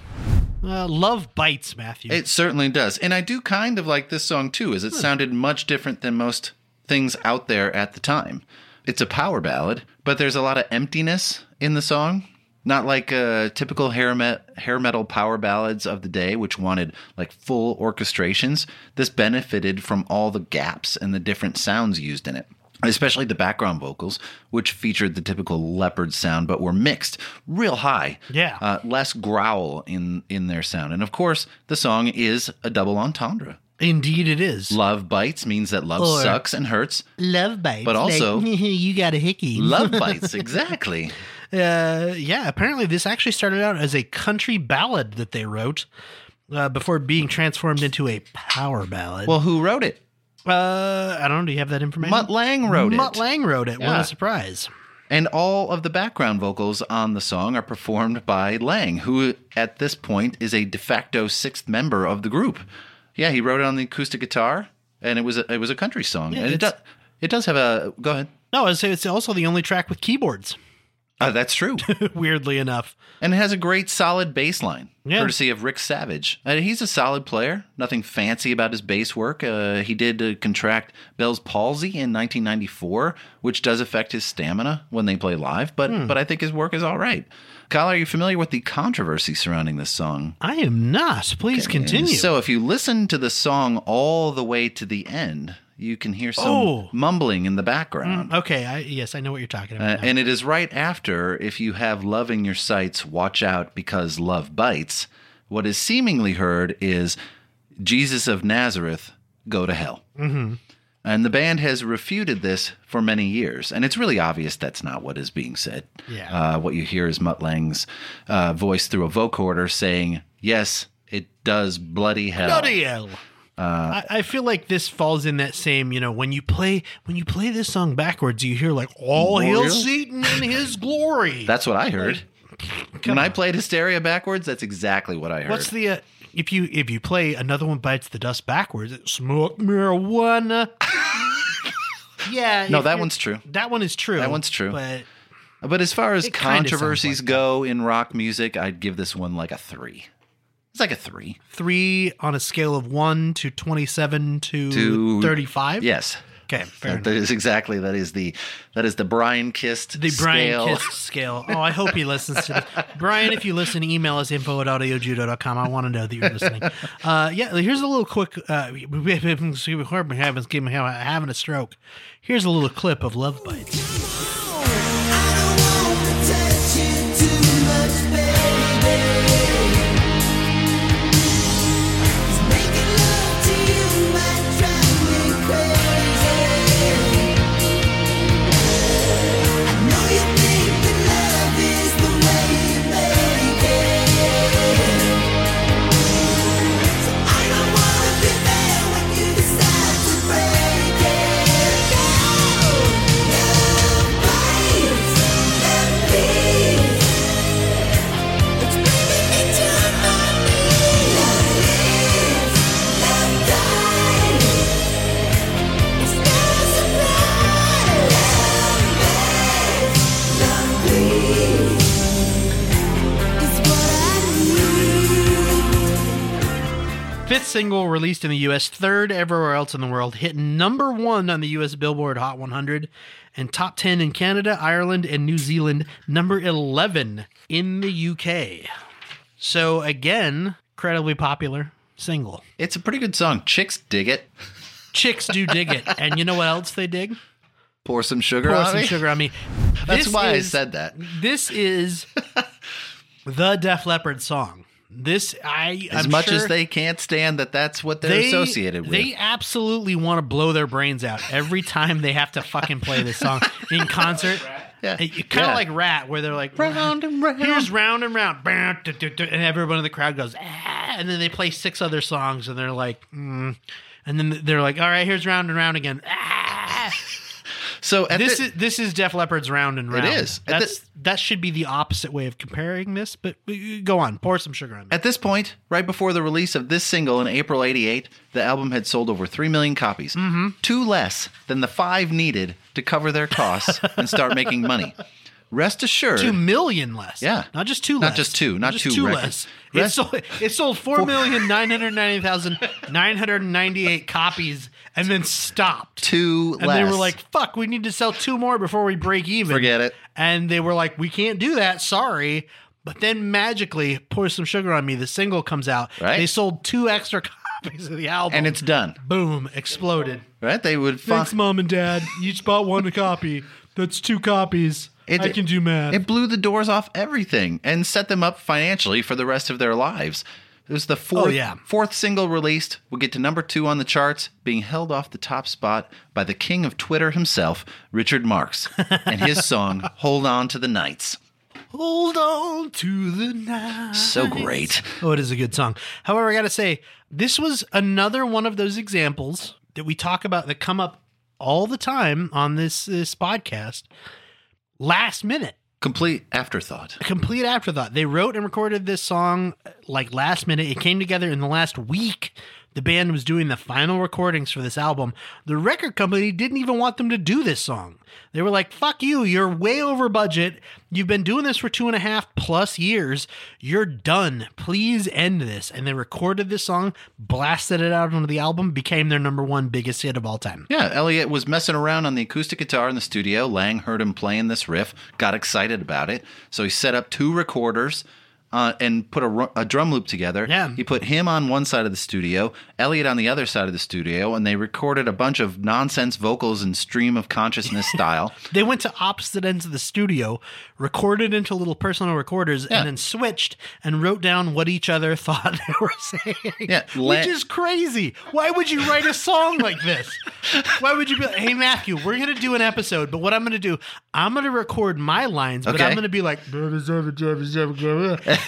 Uh, love bites, Matthew. It certainly does. And I do kind of like this song, too, as it hmm. sounded much different than most things out there at the time. It's a power ballad, but there's a lot of emptiness in the song. Not like uh, typical hair, me- hair metal power ballads of the day, which wanted like full orchestrations. This benefited from all the gaps and the different sounds used in it, especially the background vocals, which featured the typical Leppard sound, but were mixed real high. Yeah, uh, less growl in in their sound. And of course, the song is a double entendre. Indeed it is. Love bites means that love or sucks and hurts. Love bites. But also... Like, you got a hickey. Love bites, exactly. uh, yeah, apparently this actually started out as a country ballad that they wrote uh, before being transformed into a power ballad. Well, who wrote it? Uh, I don't know. Do you have that information? Mutt Lange wrote it. Mutt Lange wrote it. Yeah. What a surprise. And all of the background vocals on the song are performed by Lange, who at this point is a de facto sixth member of the group. Yeah, he wrote it on the acoustic guitar, and it was a, it was a country song. Yeah, and it does, It does have a... Go ahead. No, it's also the only track with keyboards. Oh, that's true. Weirdly enough. And it has a great solid bass line, yeah. courtesy of Rick Savage. Uh, he's a solid player. Nothing fancy about his bass work. Uh, he did uh, contract Bell's palsy in nineteen ninety-four, which does affect his stamina when they play live. But hmm. but I think his work is all right. Kyle, are you familiar with the controversy surrounding this song? I am not. Please okay. continue. So if you listen to the song all the way to the end... You can hear some oh. mumbling in the background. Mm, okay, I, yes, I know what you're talking about. Uh, and it is right after, if you have love in your sights, watch out because love bites. What is seemingly heard is, Jesus of Nazareth, go to hell. Mm-hmm. And the band has refuted this for many years. And it's really obvious that's not what is being said. Yeah. Uh, what you hear is Mutt Lange's uh, voice through a vocoder saying, yes, it does bloody hell. Bloody hell. Uh, I, I feel like this falls in that same, you know, when you play when you play this song backwards, you hear like all hail Satan in his glory. That's what I heard. Like, when on. I played Hysteria backwards, that's exactly what I heard. What's the uh, if you if you play Another One Bites the Dust backwards? It's smoke marijuana. yeah, no, that one's true. That one is true. That one's true. But but as far as controversies like go that. in rock music, I'd give this one like a three. It's like a three. Three on a scale of one to twenty-seven to, to thirty-five? Yes. Okay, fair that, that is exactly. That is the that is the Brian Kist the scale. The Brian Kist scale. Oh, I hope he listens to this. Brian, if you listen, email us info at audiojudo dot com. I want to know that you're listening. Uh, yeah, here's a little quick... Uh, having a stroke. Here's a little clip of Love Bites. Fifth single released in the U S, third everywhere else in the world, hit number one on the U S Billboard Hot one hundred and top ten in Canada, Ireland, and New Zealand, number eleven in the U K. So again, incredibly popular single. It's a pretty good song. Chicks dig it. Chicks do dig it. And you know what else they dig? Pour some sugar Pour on me. Pour some sugar on me. That's this why is, I said that. This is the Def Leppard song. This, I as I'm much sure, as they can't stand that that's what they're they, associated with. They absolutely want to blow their brains out every time they have to fucking play this song in concert. Yeah. Kind of yeah. like Rat, where they're like, round and round. Here's round and round. And everyone in the crowd goes, ah. And then they play six other songs and they're like, mm. And then they're like, all right, here's round and round again. Ah. So at this the, is this is Def Leppard's Round and Round. It is. That's the, that should be the opposite way of comparing this, but go on, pour some sugar on me. At this point, right before the release of this single in April eighty-eight, the album had sold over three million copies, mm-hmm. two less than the five needed to cover their costs and start making money. Rest assured. Two million less. Yeah. Not just two not less. Not just two. Not, not two, two less. It sold, it sold four million nine hundred ninety thousand nine hundred ninety-eight copies and then stopped. Two and less. And they were like, fuck, we need to sell two more before we break even. Forget it. And they were like, we can't do that. Sorry. But then magically, Pour Some Sugar on Me, the single comes out. Right. They sold two extra copies of the album. And it's done. Boom. Exploded. Right? They would. Fa- Thanks, Mom and Dad. You each bought one copy. That's two copies. It, I can do math. It blew the doors off everything and set them up financially for the rest of their lives. It was the fourth, oh, yeah. fourth single released. We'll get to number two on the charts, being held off the top spot by the king of Twitter himself, Richard Marx, and his song, Hold On to the Nights. Hold on to the night. So great. Oh, it is a good song. However, I got to say, this was another one of those examples that we talk about that come up all the time on this, this podcast. Last minute. Complete afterthought. A complete afterthought. They wrote and recorded this song like last minute. It came together in the last week. The band was doing the final recordings for this album. The record company didn't even want them to do this song. They were like, fuck you, you're way over budget. You've been doing this for two and a half plus years. You're done. Please end this. And they recorded this song, blasted it out onto the album, became their number one biggest hit of all time. Yeah, Elliott was messing around on the acoustic guitar in the studio. Lange heard him playing this riff, got excited about it. So he set up two recorders. Uh, and put a, a drum loop together. Yeah. He put him on one side of the studio, Elliott on the other side of the studio, and they recorded a bunch of nonsense vocals in stream of consciousness style. They went to opposite ends of the studio, recorded into little personal recorders, yeah. and then switched and wrote down what each other thought they were saying. Yeah, La- Which is crazy. Why would you write a song like this? Why would you be like, hey, Matthew, we're going to do an episode, but what I'm going to do, I'm going to record my lines, but okay. I'm going to be like...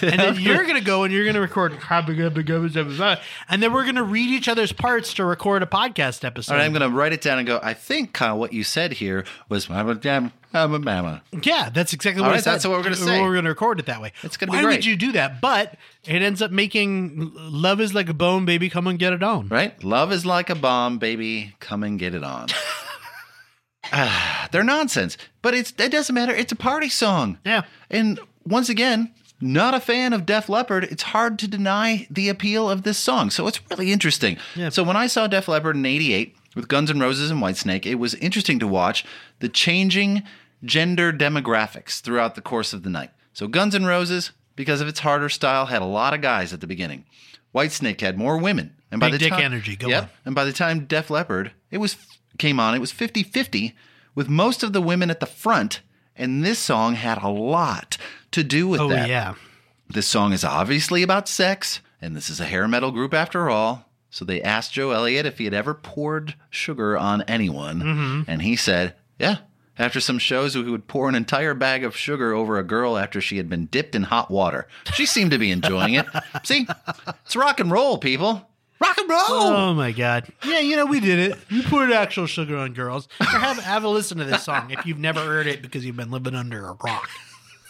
And then you're going to go and you're going to record. And then we're going to read each other's parts to record a podcast episode. All right, I'm going to write it down and go, I think, Kyle, what you said here was, I'm a, damn, I'm a mama. Yeah, that's exactly what right, I said. That's what we're going to say. We're going to record it that way. It's going to be great. Why would you do that? But it ends up making Love Is Like a Bone, Baby, Come and Get It On. Right? Love is like a bomb, baby. Come and get it on. uh, they're nonsense. But it's it doesn't matter. It's a party song. Yeah. And once again... Not a fan of Def Leppard, it's hard to deny the appeal of this song. So it's really interesting. Yeah. So when I saw Def Leppard in eighty-eight with Guns N' Roses and Whitesnake, it was interesting to watch the changing gender demographics throughout the course of the night. So Guns N' Roses, because of its harder style, had a lot of guys at the beginning. Whitesnake had more women. And Big by the dick time, energy, go yep, on. And by the time Def Leppard it was, came on, it was fifty-fifty with most of the women at the front, and this song had a lot to do with oh, that. Oh, yeah. This song is obviously about sex, and this is a hair metal group after all. So they asked Joe Elliott if he had ever poured sugar on anyone, mm-hmm. and he said, yeah. After some shows, we would pour an entire bag of sugar over a girl after she had been dipped in hot water. She seemed to be enjoying it. See? It's rock and roll, people. Rock and roll! Oh, my God. Yeah, you know, we did it. You poured actual sugar on girls. Or have, have a listen to this song if you've never heard it because you've been living under a rock.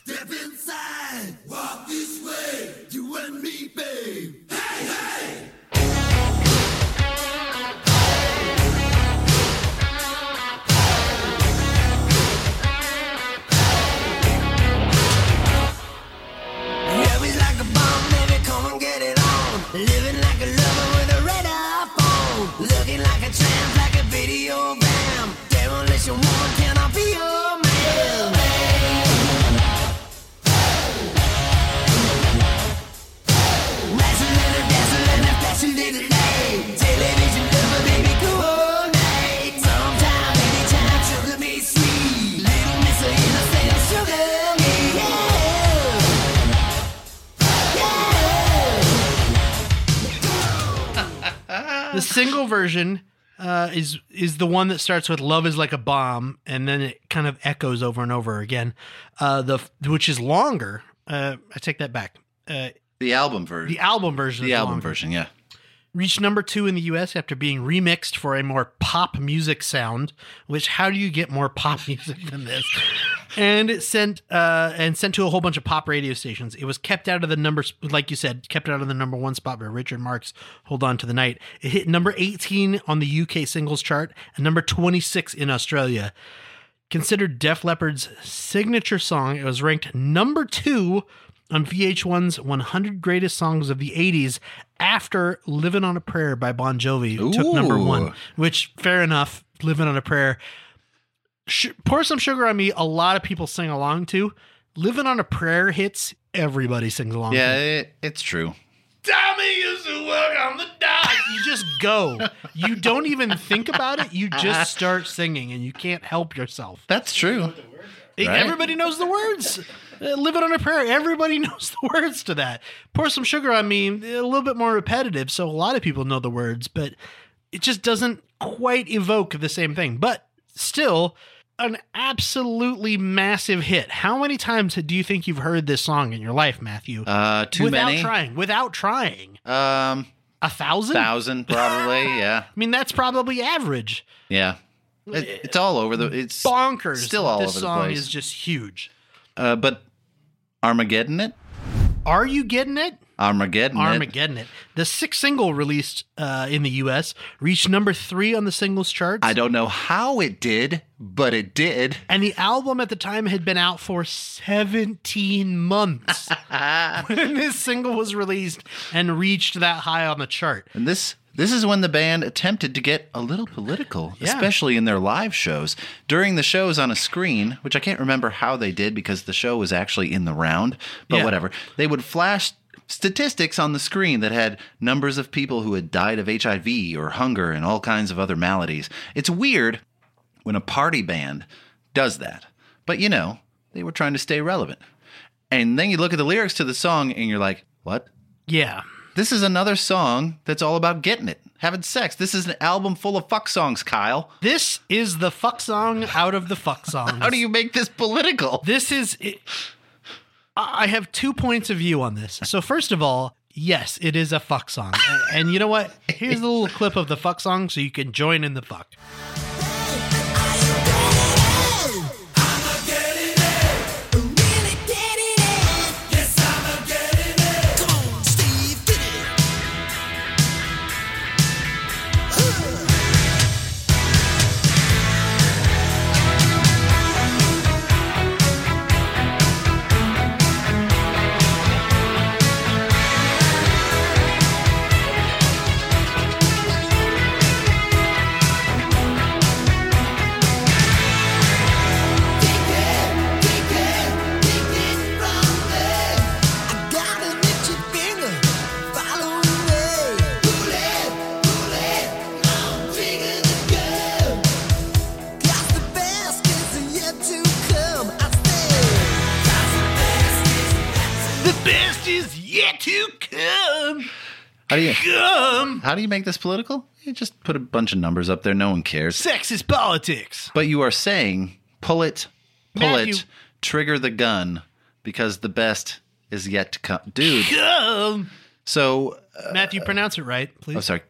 Step inside, walk this way, you and me, babe. Hey, hey! Love is like a bomb, baby, come and get it on. Living like a lover with a red iPhone. Looking like a tramp, like a video bam. Demolition woman, can I be your man? The single version uh, is is the one that starts with "Love is like a bomb" and then it kind of echoes over and over again. Uh, the which is longer. Uh, I take that back. Uh, the album version. The album version. The album longer. version. Yeah. Reached number two in the U S after being remixed for a more pop music sound. Which, how do you get more pop music than this? And it sent uh, and sent to a whole bunch of pop radio stations. It was kept out of the numbers, like you said, kept out of the number one spot by Richard Marx. Hold on to the night. It hit number eighteen on the U K singles chart and number twenty-six in Australia. Considered Def Leppard's signature song, it was ranked number two on V H one's one hundred Greatest Songs of the eighties after Livin' on a Prayer by Bon Jovi. Ooh. Took number one, which, fair enough, Livin' on a Prayer. Sh- Pour Some Sugar on Me, a lot of people sing along to. Livin' on a Prayer hits, everybody sings along yeah, to. Yeah, it, it's true. Tommy used to work on the dock. You just go. You don't even think about it. You just start singing, and you can't help yourself. That's true. Right? Everybody knows the words. Uh, Live It on a Prayer. Everybody knows the words to that. Pour Some Sugar on Me, a little bit more repetitive, so a lot of people know the words, but it just doesn't quite evoke the same thing. But still, an absolutely massive hit. How many times do you think you've heard this song in your life, Matthew? Uh, too without many. Without trying. Without trying. Um, a thousand? Thousand, probably, yeah. I mean, that's probably average. Yeah. It, it's all over the it's bonkers. Still all this over the place. This song is just huge. Uh, but Armageddon it? Are you getting it? Armageddon. Armageddon it. it. The sixth single released uh, in the U S reached number three on the singles charts. I don't know how it did, but it did. And the album at the time had been out for seventeen months when this single was released and reached that high on the chart. And this... This is when the band attempted to get a little political, yeah. especially in their live shows. During the shows on a screen, which I can't remember how they did because the show was actually in the round, but yeah. whatever, they would flash statistics on the screen that had numbers of people who had died of H I V or hunger and all kinds of other maladies. It's weird when a party band does that. But, you know, they were trying to stay relevant. And then you look at the lyrics to the song and you're like, what? Yeah. This is another song that's all about getting it, having sex. This is an album full of fuck songs, Kyle. This is the fuck song out of the fuck songs. How do you make this political? This is... It, I have two points of view on this. So first of all, yes, it is a fuck song. And you know what? Here's a little clip of the fuck song so you can join in the fuck. How do you Come. How do you make this political? You just put a bunch of numbers up there. No one cares. Sex is politics. But you are saying, pull it, pull Matthew. it, trigger the gun, because the best is yet to come. Dude. Come. So. Uh, Matthew, pronounce it right, please. Oh, sorry.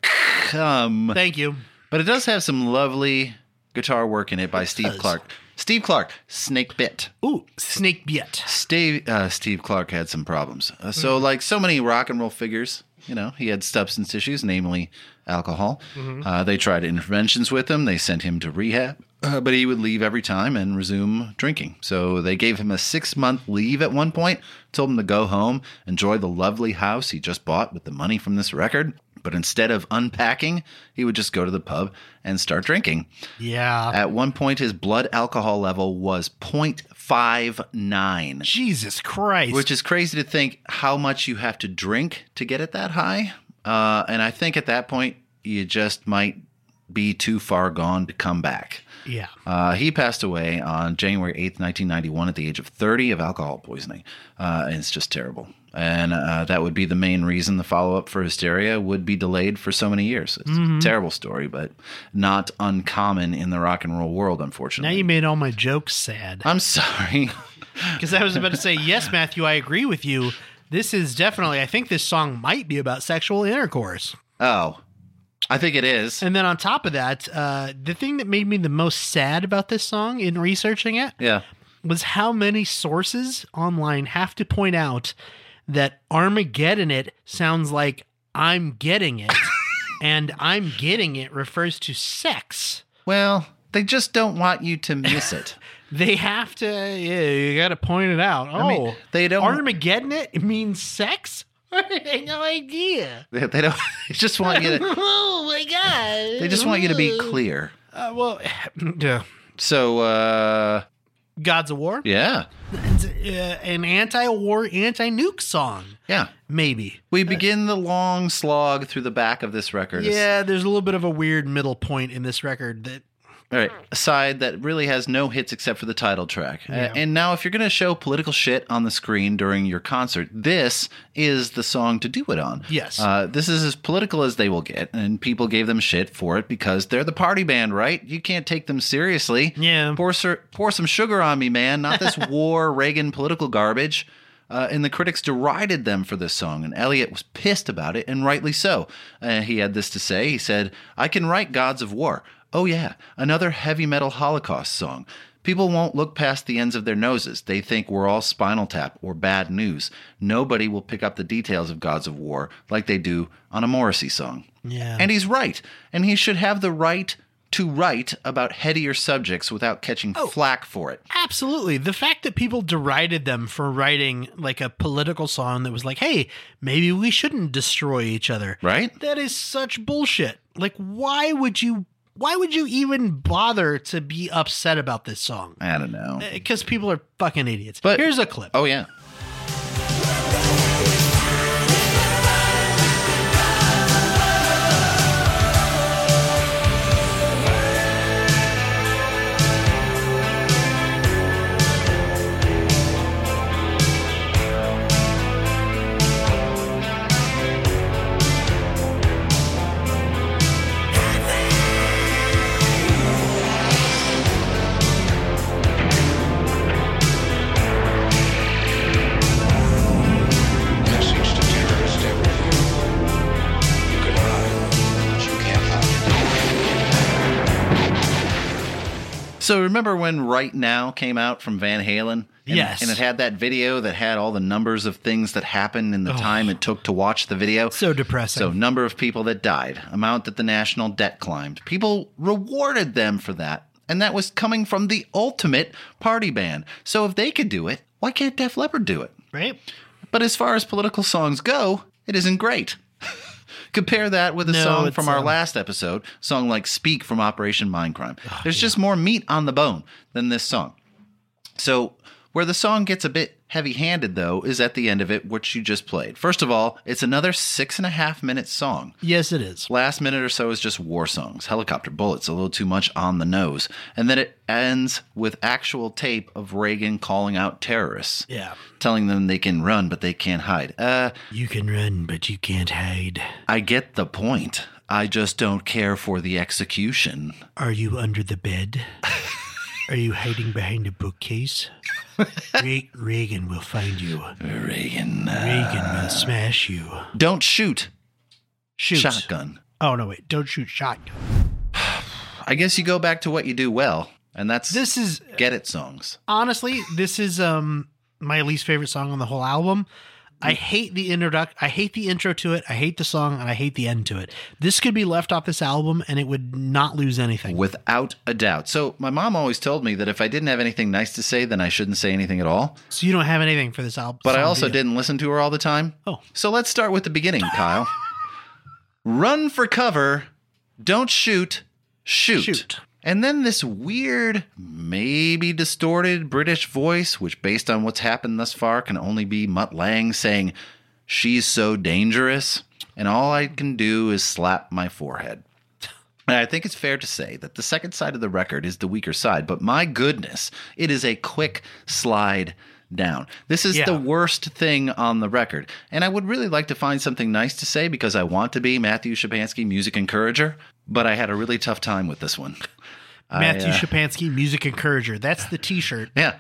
Come. Thank you. But it does have some lovely guitar work in it by it Steve does. Clark. Steve Clark, Snake Bit. Ooh, Snake Bit. Steve, uh, Steve Clark had some problems. Uh, so mm. like so many rock and roll figures. You know, he had substance issues, namely alcohol. Mm-hmm. Uh, they tried interventions with him. They sent him to rehab, uh, but he would leave every time and resume drinking. So they gave him a six-month leave at one point, told him to go home, enjoy the lovely house he just bought with the money from this record. But instead of unpacking, he would just go to the pub and start drinking. Yeah. At one point, his blood alcohol level was point five nine. Jesus Christ. Which is crazy to think how much you have to drink to get it that high. Uh, and I think at that point, you just might be too far gone to come back. Yeah. Uh, he passed away on January eighth, nineteen ninety-one at the age of thirty of alcohol poisoning. Uh, and it's just terrible. And uh, that would be the main reason the follow-up for Hysteria would be delayed for so many years. It's mm-hmm. a terrible story, but not uncommon in the rock and roll world, unfortunately. Now you made all my jokes sad. I'm sorry. Because I was about to say, yes, Matthew, I agree with you. This is definitely, I think this song might be about sexual intercourse. Oh, I think it is. And then on top of that, uh, the thing that made me the most sad about this song in researching it yeah. was how many sources online have to point out that Armageddon it sounds like I'm getting it, and I'm getting it refers to sex. Well, they just don't want you to miss it. They have to, yeah, you got to point it out. Oh, I mean, they don't Armageddon it, it means sex? I had no idea. They, they don't, they just want you to, oh my God. They just want you to be clear. Uh, well, yeah. So, uh, Gods of War? Yeah. Uh, an anti-war, anti-nuke song. Yeah. Maybe. We begin the long slog through the back of this record. Yeah, there's a little bit of a weird middle point in this record that... All right, a side that really has no hits except for the title track. Yeah. Uh, and now if you're going to show political shit on the screen during your concert, this is the song to do it on. Yes. Uh, this is as political as they will get, and people gave them shit for it because they're the party band, right? You can't take them seriously. Yeah. Pour, sur- pour some sugar on me, man, not this war, Reagan, political garbage. Uh, and the critics derided them for this song, and Elliott was pissed about it, and rightly so. Uh, he had this to say. He said, I can write Gods of War. Oh yeah, another heavy metal Holocaust song. People won't look past the ends of their noses. They think we're all Spinal Tap or Bad News. Nobody will pick up the details of Gods of War like they do on a Morrissey song. Yeah. And he's right. And he should have the right to write about headier subjects without catching oh, flack for it. Absolutely. The fact that people derided them for writing like a political song that was like, hey, maybe we shouldn't destroy each other. Right. That is such bullshit. Like, why would you... Why would you even bother to be upset about this song? I don't know. Because people are fucking idiots. But here's a clip. Oh, yeah. So remember when Right Now came out from Van Halen? And, yes. And it had that video that had all the numbers of things that happened in the oh, time it took to watch the video. So depressing. So number of people that died, amount that the national debt climbed. People rewarded them for that. And that was coming from the ultimate party band. So if they could do it, why can't Def Leppard do it? Right. But as far as political songs go, it isn't great. Compare that with a no, song from um, our last episode, song like Speak from Operation Mindcrime. Oh, There's yeah. just more meat on the bone than this song. So where the song gets a bit heavy-handed, though, is at the end of it, which you just played. First of all, it's another six-and-a-half-minute song. Yes, it is. Last minute or so is just war songs, helicopter bullets, a little too much on the nose. And then it ends with actual tape of Reagan calling out terrorists. Yeah. Telling them they can run, but they can't hide. Uh, you can run, but you can't hide. I get the point. I just don't care for the execution. Are you under the bed? Are you hiding behind a bookcase? Re- Reagan will find you. Reagan. Uh, Reagan will smash you. Don't shoot. Shoot. Shotgun. Oh, no, wait. Don't shoot shotgun. I guess you go back to what you do well, and that's this is Get It songs. Honestly, this is um my least favorite song on the whole album. I hate the introduc- I hate the intro to it. I hate the song, and I hate the end to it. This could be left off this album, and it would not lose anything. Without a doubt. So my mom always told me that if I didn't have anything nice to say, then I shouldn't say anything at all. So you don't have anything for this album. But I also deal. didn't listen to her all the time. Oh. So let's start with the beginning, Kyle. Run for cover. Don't shoot. Shoot. Shoot. And then this weird, maybe distorted British voice, which based on what's happened thus far can only be Mutt Lange saying, she's so dangerous, and all I can do is slap my forehead. And I think it's fair to say that the second side of the record is the weaker side, but my goodness, it is a quick slide down. This is yeah. the worst thing on the record. And I would really like to find something nice to say because I want to be Matthew Shapansky, music encourager, but I had a really tough time with this one. Matthew I, uh, Shapansky, music encourager. That's the t-shirt. Yeah.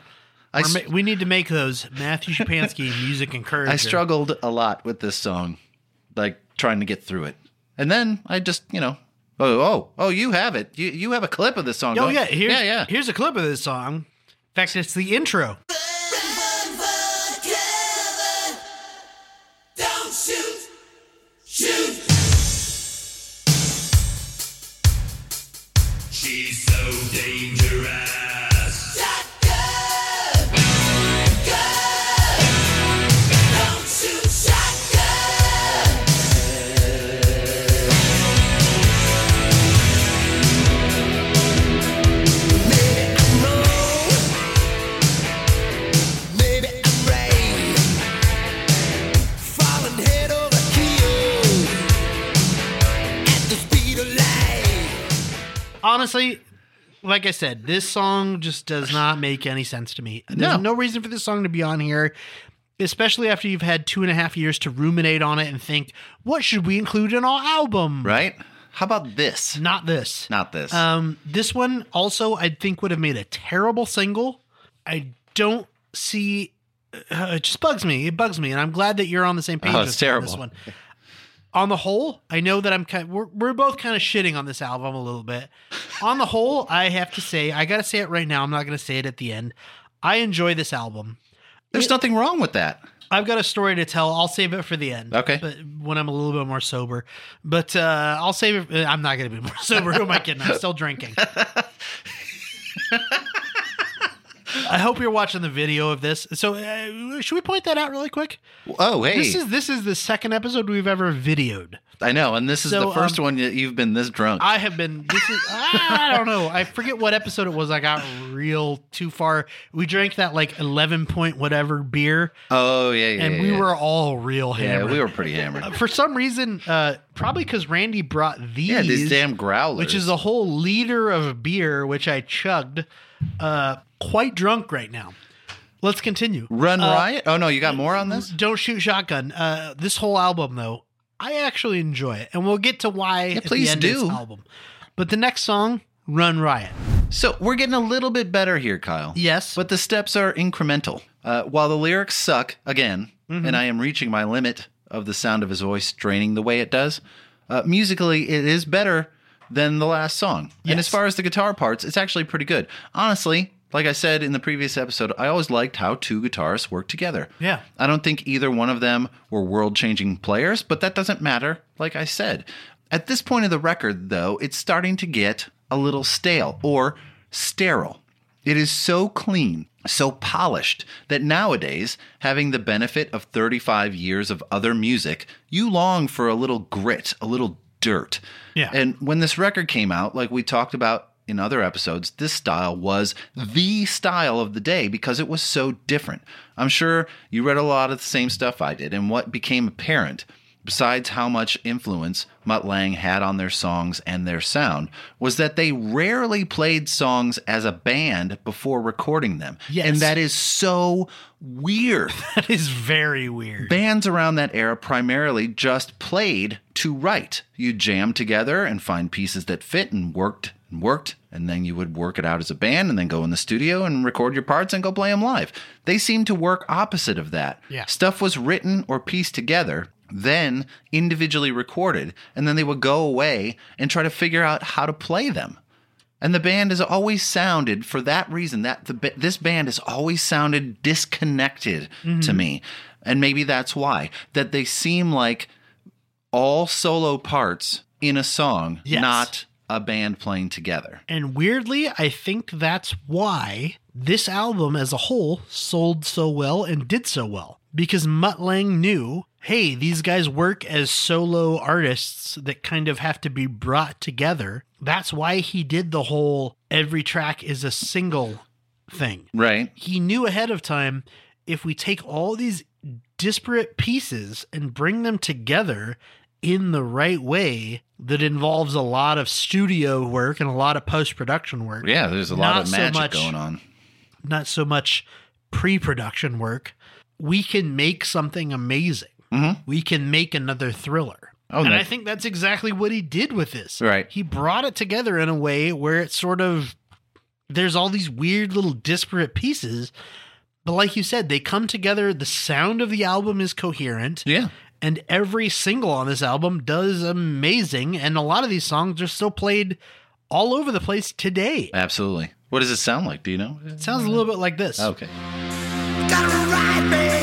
I, ma- we need to make those. Matthew Shapansky, music encourager. I struggled a lot with this song, like trying to get through it. And then I just, you know, oh, oh, oh, you have it. You you have a clip of this song. Oh, yeah, here's, yeah, yeah. Here's a clip of this song. In fact, it's the intro. Don't shoot. Shoot. She's so dangerous. Shotgun! Shotgun! Don't shoot shotgun! Maybe I'm wrong. Maybe I'm right. Falling head over heels at the speed of light. Honestly, like I said, this song just does not make any sense to me. There's no, no reason for this song to be on here, especially after you've had two and a half years to ruminate on it and think, what should we include in our album? Right? How about this? Not this. Not this. Um, this one also, I think, would have made a terrible single. I don't see... Uh, it just bugs me. It bugs me, and I'm glad that you're on the same page oh, it's with terrible. This one. On the whole, I know that I'm kind of, we're, we're both kind of shitting on this album a little bit. On the whole, I have to say, I got to say it right now. I'm not going to say it at the end. I enjoy this album. There's it, nothing wrong with that. I've got a story to tell. I'll save it for the end. Okay. But when I'm a little bit more sober. But uh, I'll save it. I'm not going to be more sober. Who am I kidding? I'm still drinking. I hope you're watching the video of this. So uh, should we point that out really quick? Oh, hey. This is this is the second episode we've ever videoed. I know. And this is so, the first um, one that you've been this drunk. I have been. This is, I don't know. I forget what episode it was. I got real too far. We drank that like eleven point whatever beer. Oh, yeah, yeah. And yeah, we yeah. were all real hammered. Yeah, we were pretty hammered. For some reason, uh, probably because Randy brought these. Yeah, these damn growlers. Which is a whole liter of beer, which I chugged. Uh, quite drunk right now. Let's continue. Run uh, Riot? Oh, no, you got more on this? Don't Shoot Shotgun. Uh, this whole album, though, I actually enjoy it. And we'll get to why yeah, at please the end do. Of this album. But the next song, Run Riot. So we're getting a little bit better here, Kyle. Yes. But the steps are incremental. Uh, while the lyrics suck, again, mm-hmm. and I am reaching my limit of the sound of his voice draining the way it does, uh, musically it is better than the last song. Yes. And as far as the guitar parts, it's actually pretty good. Honestly, like I said in the previous episode, I always liked how two guitarists work together. Yeah. I don't think either one of them were world-changing players, but that doesn't matter, like I said. At this point of the record, though, it's starting to get a little stale or sterile. It is so clean, so polished, that nowadays, having the benefit of thirty-five years of other music, you long for a little grit, a little dirt. Yeah. And when this record came out, like we talked about in other episodes, this style was the style of the day because it was so different. I'm sure you read a lot of the same stuff I did, and what became apparent, besides how much influence Mutt Lange had on their songs and their sound, was that they rarely played songs as a band before recording them. Yes. And that is so weird. That is very weird. Bands around that era primarily just played to write. You jammed together and find pieces that fit and worked and worked, and then you would work it out as a band and then go in the studio and record your parts and go play them live. They seemed to work opposite of that. Yeah. Stuff was written or pieced together, then individually recorded, and then they would go away and try to figure out how to play them. And the band has always sounded, for that reason, that the, this band has always sounded disconnected mm-hmm. to me. And maybe that's why, that they seem like all solo parts in a song, yes. not a band playing together. And weirdly, I think that's why this album as a whole sold so well and did so well. Because Mutt Lange knew, hey, these guys work as solo artists that kind of have to be brought together. That's why he did the whole every track is a single thing. Right. He knew ahead of time, if we take all these disparate pieces and bring them together in the right way, that involves a lot of studio work and a lot of post-production work. Yeah, there's a lot of magic going on. Not so much pre-production work. We can make something amazing. Mm-hmm. We can make another Thriller. Oh, and nice. I think that's exactly what he did with this. Right. He brought it together in a way where it's sort of, there's all these weird little disparate pieces. But like you said, they come together. The sound of the album is coherent. Yeah. And every single on this album does amazing. And a lot of these songs are still played all over the place today. Absolutely. What does it sound like? Do you know? It sounds a little bit like this. Okay. Gotta ride, baby.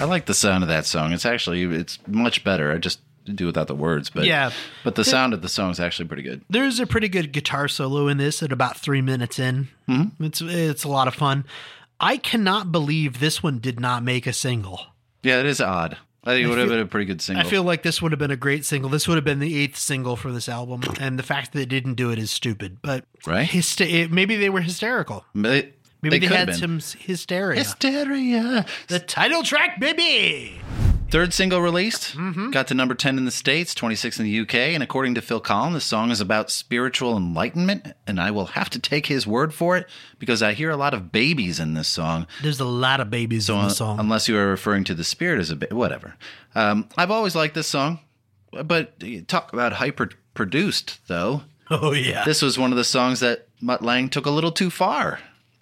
I like the sound of that song. It's actually, it's much better. I just do without the words, but yeah. But the there, sound of the song is actually pretty good. There's a pretty good guitar solo in this at about three minutes in. Mm-hmm. It's it's a lot of fun. I cannot believe this one did not make a single. Yeah, it is odd. I think it would have been a pretty good single. I feel like this would have been a great single. This would have been the eighth single for this album, and the fact that it didn't do it is stupid. But right? hyster- it, maybe they were hysterical. But Maybe they, they had some Hysteria. Hysteria. The title track, baby. Third single released, mm-hmm. got to number ten in the States, twenty-six in the U K, and according to Phil Collen, the song is about spiritual enlightenment, and I will have to take his word for it because I hear a lot of babies in this song. There's a lot of babies so, in the song. Unless you are referring to the spirit as a baby, whatever. Um, I've always liked this song, but talk about hyper-produced, though. Oh, yeah. This was one of the songs that Mutt Lange took a little too far.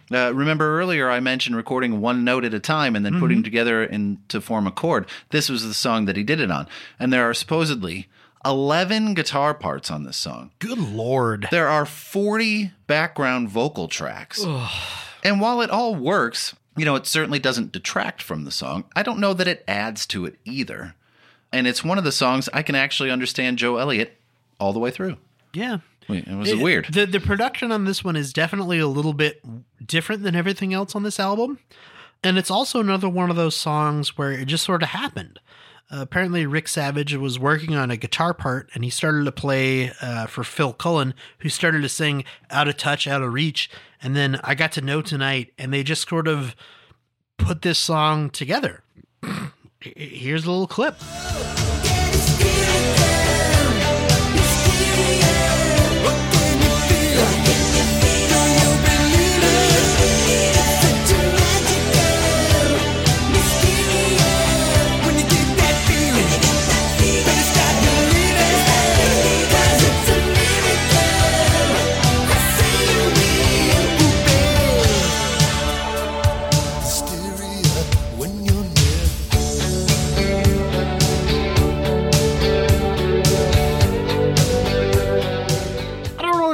Uh, remember earlier I mentioned recording one note at a time and then mm-hmm. putting together in, to form a chord. This was the song that he did it on. And there are supposedly eleven guitar parts on this song. Good Lord. There are forty background vocal tracks. Ugh. And while it all works, you know, it certainly doesn't detract from the song. I don't know that it adds to it either. And it's one of the songs I can actually understand Joe Elliott all the way through. Yeah. Wait, it was it, weird. The the production on this one is definitely a little bit different than everything else on this album. And it's also another one of those songs where it just sort of happened. Uh, apparently, Rick Savage was working on a guitar part, and he started to play uh, for Phil Collen, who started to sing Out of Touch, Out of Reach. And then I Got to Know Tonight, and they just sort of put this song together. Here's a little clip.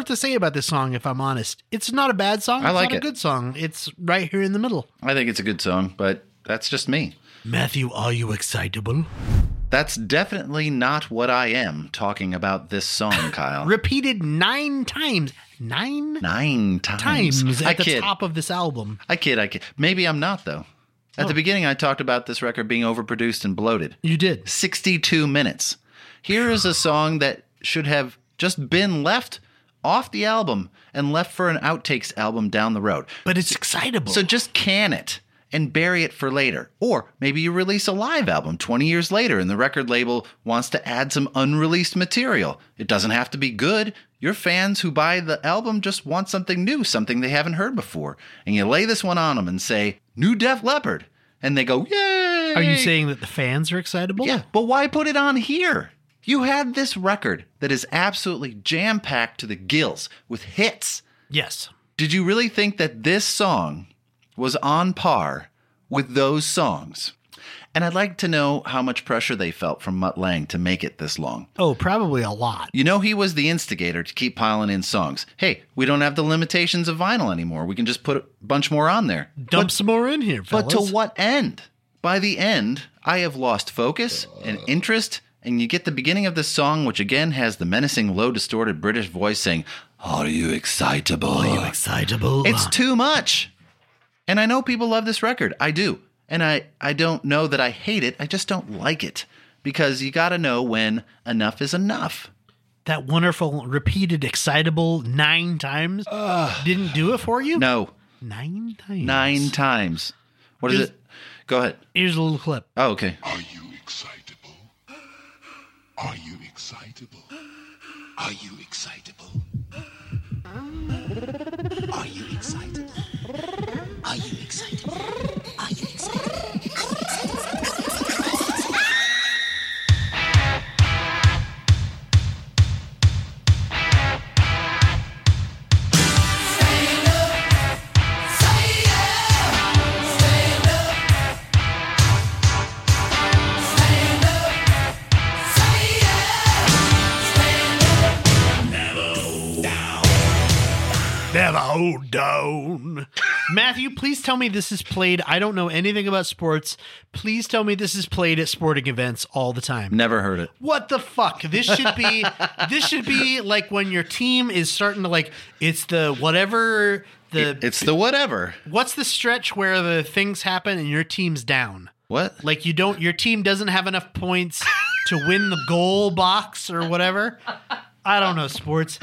To say about this song, if I'm honest, it's not a bad song. I like it's not it. A good song. It's right here in the middle. I think it's a good song, but that's just me. Matthew, are you excitable? That's definitely not what I am talking about this song, Kyle. Repeated nine times. Nine? Nine times. times at I the kid. top of this album. I kid, I kid. Maybe I'm not, though. At oh. the beginning, I talked about this record being overproduced and bloated. You did. sixty-two minutes. Here is a song that should have just been left off the album and left for an outtakes album down the road. But it's excitable. So just can it and bury it for later. Or maybe you release a live album twenty years later and the record label wants to add some unreleased material. It doesn't have to be good. Your fans who buy the album just want something new, something they haven't heard before. And you lay this one on them and say, new Def Leppard. And they go, yay! Are you saying that the fans are excitable? Yeah, but why put it on here? You had this record that is absolutely jam-packed to the gills with hits. Yes. Did you really think that this song was on par with those songs? And I'd like to know how much pressure they felt from Mutt Lange to make it this long. Oh, probably a lot. You know, he was the instigator to keep piling in songs. Hey, we don't have the limitations of vinyl anymore. We can just put a bunch more on there. Dump but, some more in here, fellas. But to what end? By the end, I have lost focus and interest. And you get the beginning of this song, which again has the menacing, low, distorted British voice saying, are you excitable? Are you excitable? It's too much. And I know people love this record. I do. And I, I don't know that I hate it. I just don't like it. Because you got to know when enough is enough. That wonderful, repeated, excitable nine times uh, didn't do it for you? No. Nine times? Nine times. What here's, is it? Go ahead. Here's a little clip. Oh, okay. Are you excited? Are you excitable? Are you excitable? Are you excitable? Are you excitable? Are you excitable? Stand up! Stand up! Stand up! Stand up! Never hold down. Matthew, please tell me this is played. I don't know anything about sports. Please tell me this is played at sporting events all the time. Never heard it. What the fuck? This should be this should be like when your team is starting to like it's the whatever the It's the whatever. What's the stretch where the things happen and your team's down? What? Like you don't your team doesn't have enough points to win the goal box or whatever. I don't know sports.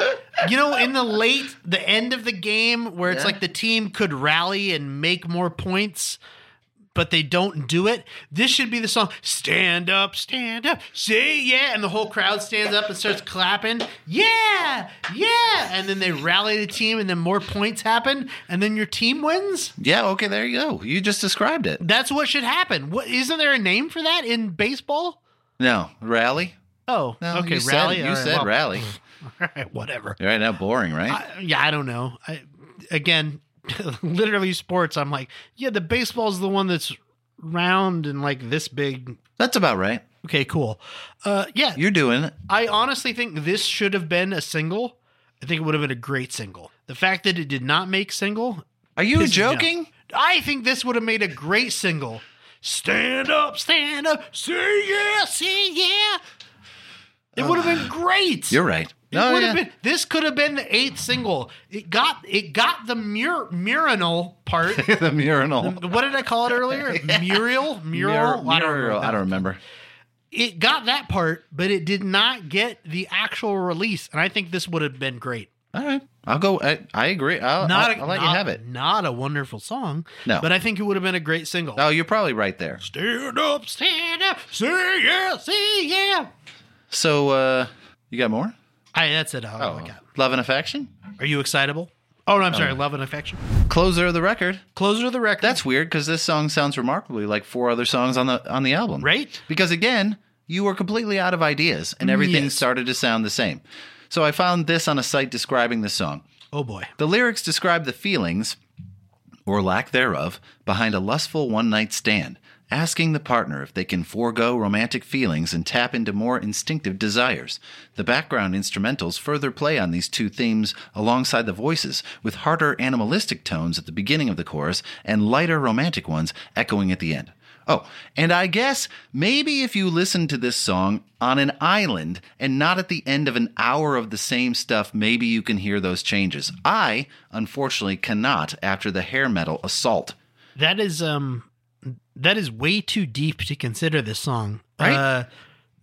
You know, in the late, the end of the game where it's yeah. like the team could rally and make more points, but they don't do it. This should be the song, stand up, stand up, say yeah. And the whole crowd stands up and starts clapping. Yeah, yeah. And then they rally the team and then more points happen and then your team wins. Yeah, okay, there you go. You just described it. That's what should happen. What, isn't there a name for that in baseball? No, rally. Oh, no, okay, you rally. Said, you right, said well, rally. All right, whatever. All right, now boring, right? I, yeah, I don't know. I, again, literally sports, I'm like, yeah, the baseball's the one that's round and like this big. That's about right. Okay, cool. Uh, yeah. You're doing it. I honestly think this should have been a single. I think it would have been a great single. The fact that it did not make single. Are you joking? I think this would have made a great single. Stand up, stand up, say yeah, say yeah. It would have been great. You're right. It oh, would yeah. have been. This could have been the eighth single. It got it got the mur- murinal part. The murinal. The, what did I call it earlier? yeah. Muriel? Mural? Mur- I don't Muriel. I don't remember. It got that part, but it did not get the actual release. And I think this would have been great. All right. I'll go. I, I agree. I'll, not a, I'll let not, you have it. Not a wonderful song. No. But I think it would have been a great single. Oh, you're probably right there. Stand up, stand up. Say yeah, say yeah. So, uh, you got more? I, that's it. All oh, I got. Love and Affection? Are you excitable? Oh, no, I'm sorry. Oh. Love and Affection. Closer of the record. Closer of the record. That's weird because this song sounds remarkably like four other songs on the on the album. Right? Because, again, you were completely out of ideas and everything yes. started to sound the same. So I found this on a site describing the song. Oh, boy. The lyrics describe the feelings, or lack thereof, behind a lustful one-night stand. Asking the partner if they can forego romantic feelings and tap into more instinctive desires. The background instrumentals further play on these two themes alongside the voices, with harder animalistic tones at the beginning of the chorus and lighter romantic ones echoing at the end. Oh, and I guess maybe if you listen to this song on an island and not at the end of an hour of the same stuff, maybe you can hear those changes. I, unfortunately, cannot after the hair metal assault. That is, um... That is way too deep to consider this song. Right? Uh,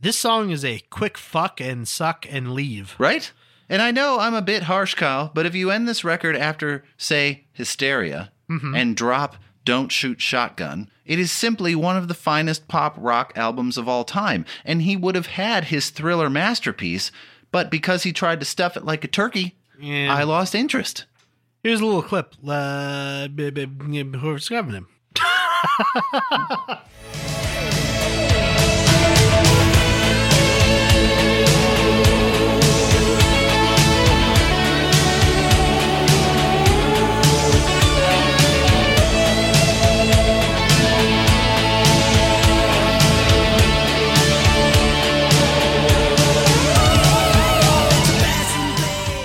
this song is a quick fuck and suck and leave. Right? And I know I'm a bit harsh, Kyle, but if you end this record after, say, Hysteria, mm-hmm. and drop Don't Shoot Shotgun, it is simply one of the finest pop rock albums of all time. And he would have had his Thriller masterpiece, but because he tried to stuff it like a turkey, yeah. I lost interest. Here's a little clip. Uh, whoever's grabbing him.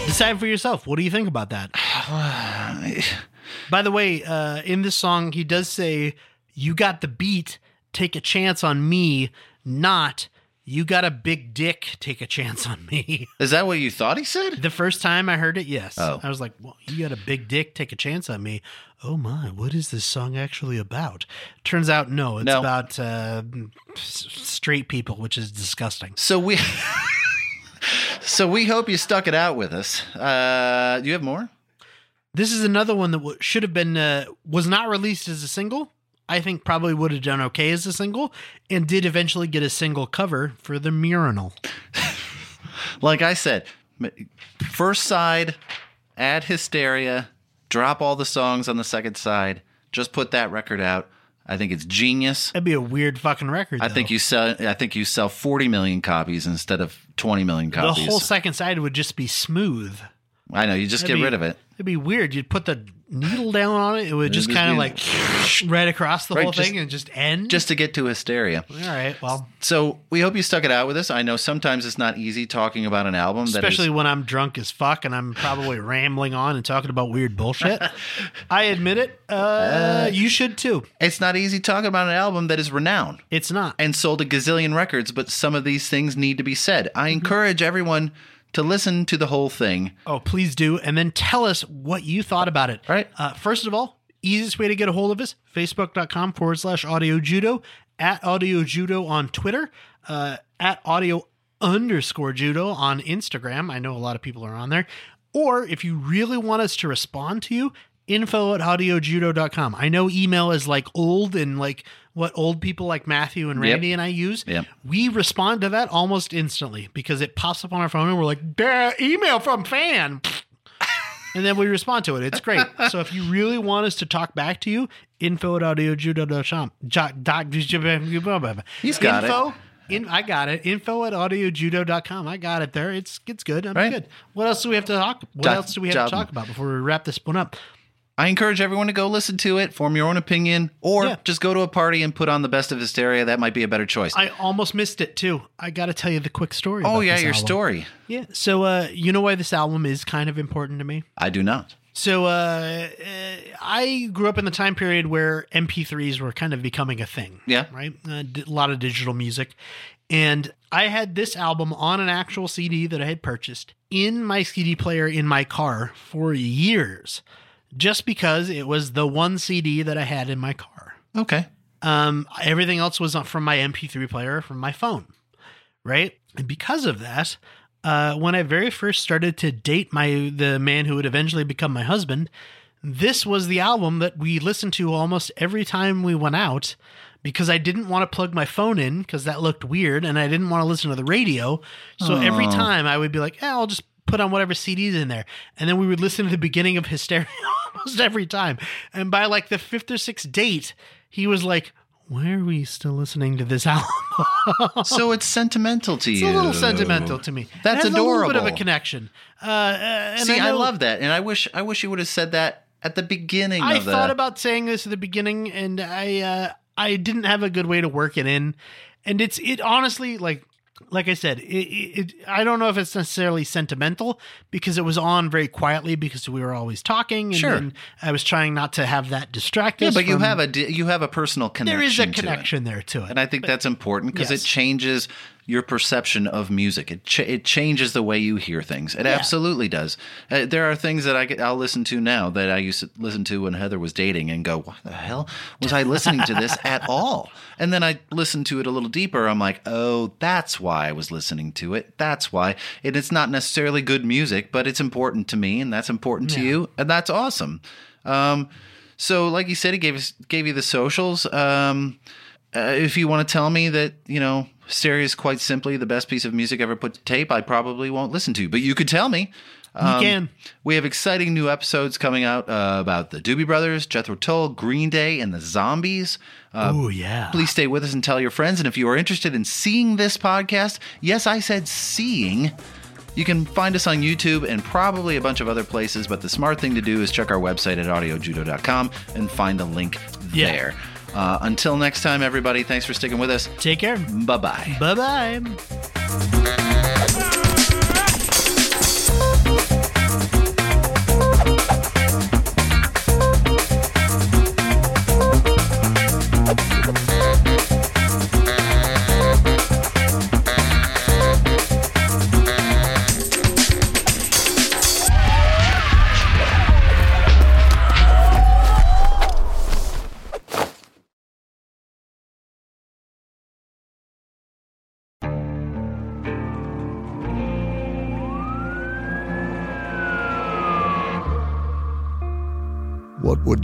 Decide for yourself. What do you think about that? By the way, uh, in this song, he does say, you got the beat, take a chance on me, not, you got a big dick, take a chance on me. Is that what you thought he said? The first time I heard it, yes. Oh. I was like, well, you got a big dick, take a chance on me. Oh my, what is this song actually about? Turns out, no, it's no. about uh, straight people, which is disgusting. So we... So we hope you stuck it out with us. Uh, do you have more? This is another one that w- should have been, uh, was not released as a single. I think probably would have done okay as a single and did eventually get a single cover for the Murinal. Like I said, first side, add Hysteria, drop all the songs on the second side, just put that record out. I think it's genius. That'd be a weird fucking record, though. I think you sell I think you sell forty million copies instead of twenty million copies. The whole second side would just be smooth. I know, you just that'd get be, rid of it. It'd be weird. You'd put the needle down on it. It would just kind of like right across the right, whole just, thing and just end. Just to get to Hysteria. All right, well. So we hope you stuck it out with us. I know sometimes it's not easy talking about an album. That especially is, when I'm drunk as fuck and I'm probably rambling on and talking about weird bullshit. I admit it. Uh, uh, you should too. It's not easy talking about an album that is renowned. It's not. And sold a gazillion records, but some of these things need to be said. I encourage everyone to listen to the whole thing. Oh, please do. And then tell us what you thought about it. All right. Uh, first of all, easiest way to get a hold of us, facebook.com forward slash audio judo, at audio judo on Twitter, uh, at audio underscore judo on Instagram. I know a lot of people are on there. Or if you really want us to respond to you, info at audio judo dot com. I know email is like old and like what old people like Matthew and Randy yep. and I use. Yep. We respond to that almost instantly because it pops up on our phone and we're like, duh, email from fan. And then we respond to it. It's great. So if you really want us to talk back to you, info at audio judo dot com. He's got info, it. In, I got it. info at audio judo dot com. I got it there. It's it's good. I'm right. good. What else do we have to talk? What Doc, else do we have job. to talk about before we wrap this one up? I encourage everyone to go listen to it, form your own opinion, or yeah. just go to a party and put on the best of Hysteria. That might be a better choice. I almost missed it, too. I got to tell you the quick story. Oh, about yeah, this your album. story. Yeah. So uh, you know why this album is kind of important to me? I do not. So uh, I grew up in the time period where M P threes were kind of becoming a thing. Yeah. Right? A lot of digital music. And I had this album on an actual C D that I had purchased in my C D player in my car for years. Just because it was the one C D that I had in my car. Okay. Um, everything else was from my M P three player, from my phone, right? And because of that, uh, when I very first started to date my the man who would eventually become my husband, this was the album that we listened to almost every time we went out because I didn't want to plug my phone in because that looked weird and I didn't want to listen to the radio. So Aww. every time I would be like, eh, I'll just put on whatever C Ds in there. And then we would listen to the beginning of Hysteria almost every time. And by like the fifth or sixth date, he was like, why are we still listening to this album? So it's sentimental to you. It's a little sentimental to me. That's adorable. A little bit of a connection. Uh, and See, I, I love that. And I wish I wish you would have said that at the beginning I of that. I thought about saying this at the beginning, and I uh, I didn't have a good way to work it in. And it's it honestly, like, Like I said, it, it, I don't know if it's necessarily sentimental because it was on very quietly because we were always talking. And sure. And I was trying not to have that distract yeah, us. But from, you have a you have a personal connection. There is a connection to there to it. And I think but, that's important because yes. it changes your perception of music. It ch- it changes the way you hear things. It yeah. absolutely does. Uh, there are things that I get, I'll listen to now that I used to listen to when Heather was dating and go, what the hell was I listening to this at all? And then I listen to it a little deeper. I'm like, oh, that's why I was listening to it. That's why. And it's not necessarily good music, but it's important to me and that's important yeah. to you. And that's awesome. Um, so like you said, it gave us, gave you the socials. Um, uh, if you want to tell me that, you know, Hysteria is quite simply the best piece of music ever put to tape, I probably won't listen to, but you could tell me. Um, you can. We have exciting new episodes coming out uh, about the Doobie Brothers, Jethro Tull, Green Day, and the Zombies. Uh, oh, yeah. Please stay with us and tell your friends. And if you are interested in seeing this podcast, yes, I said seeing. You can find us on YouTube and probably a bunch of other places, but the smart thing to do is check our website at audio judo dot com and find a link yeah. there. Uh, until next time, everybody, thanks for sticking with us. Take care. Bye-bye. Bye-bye. What would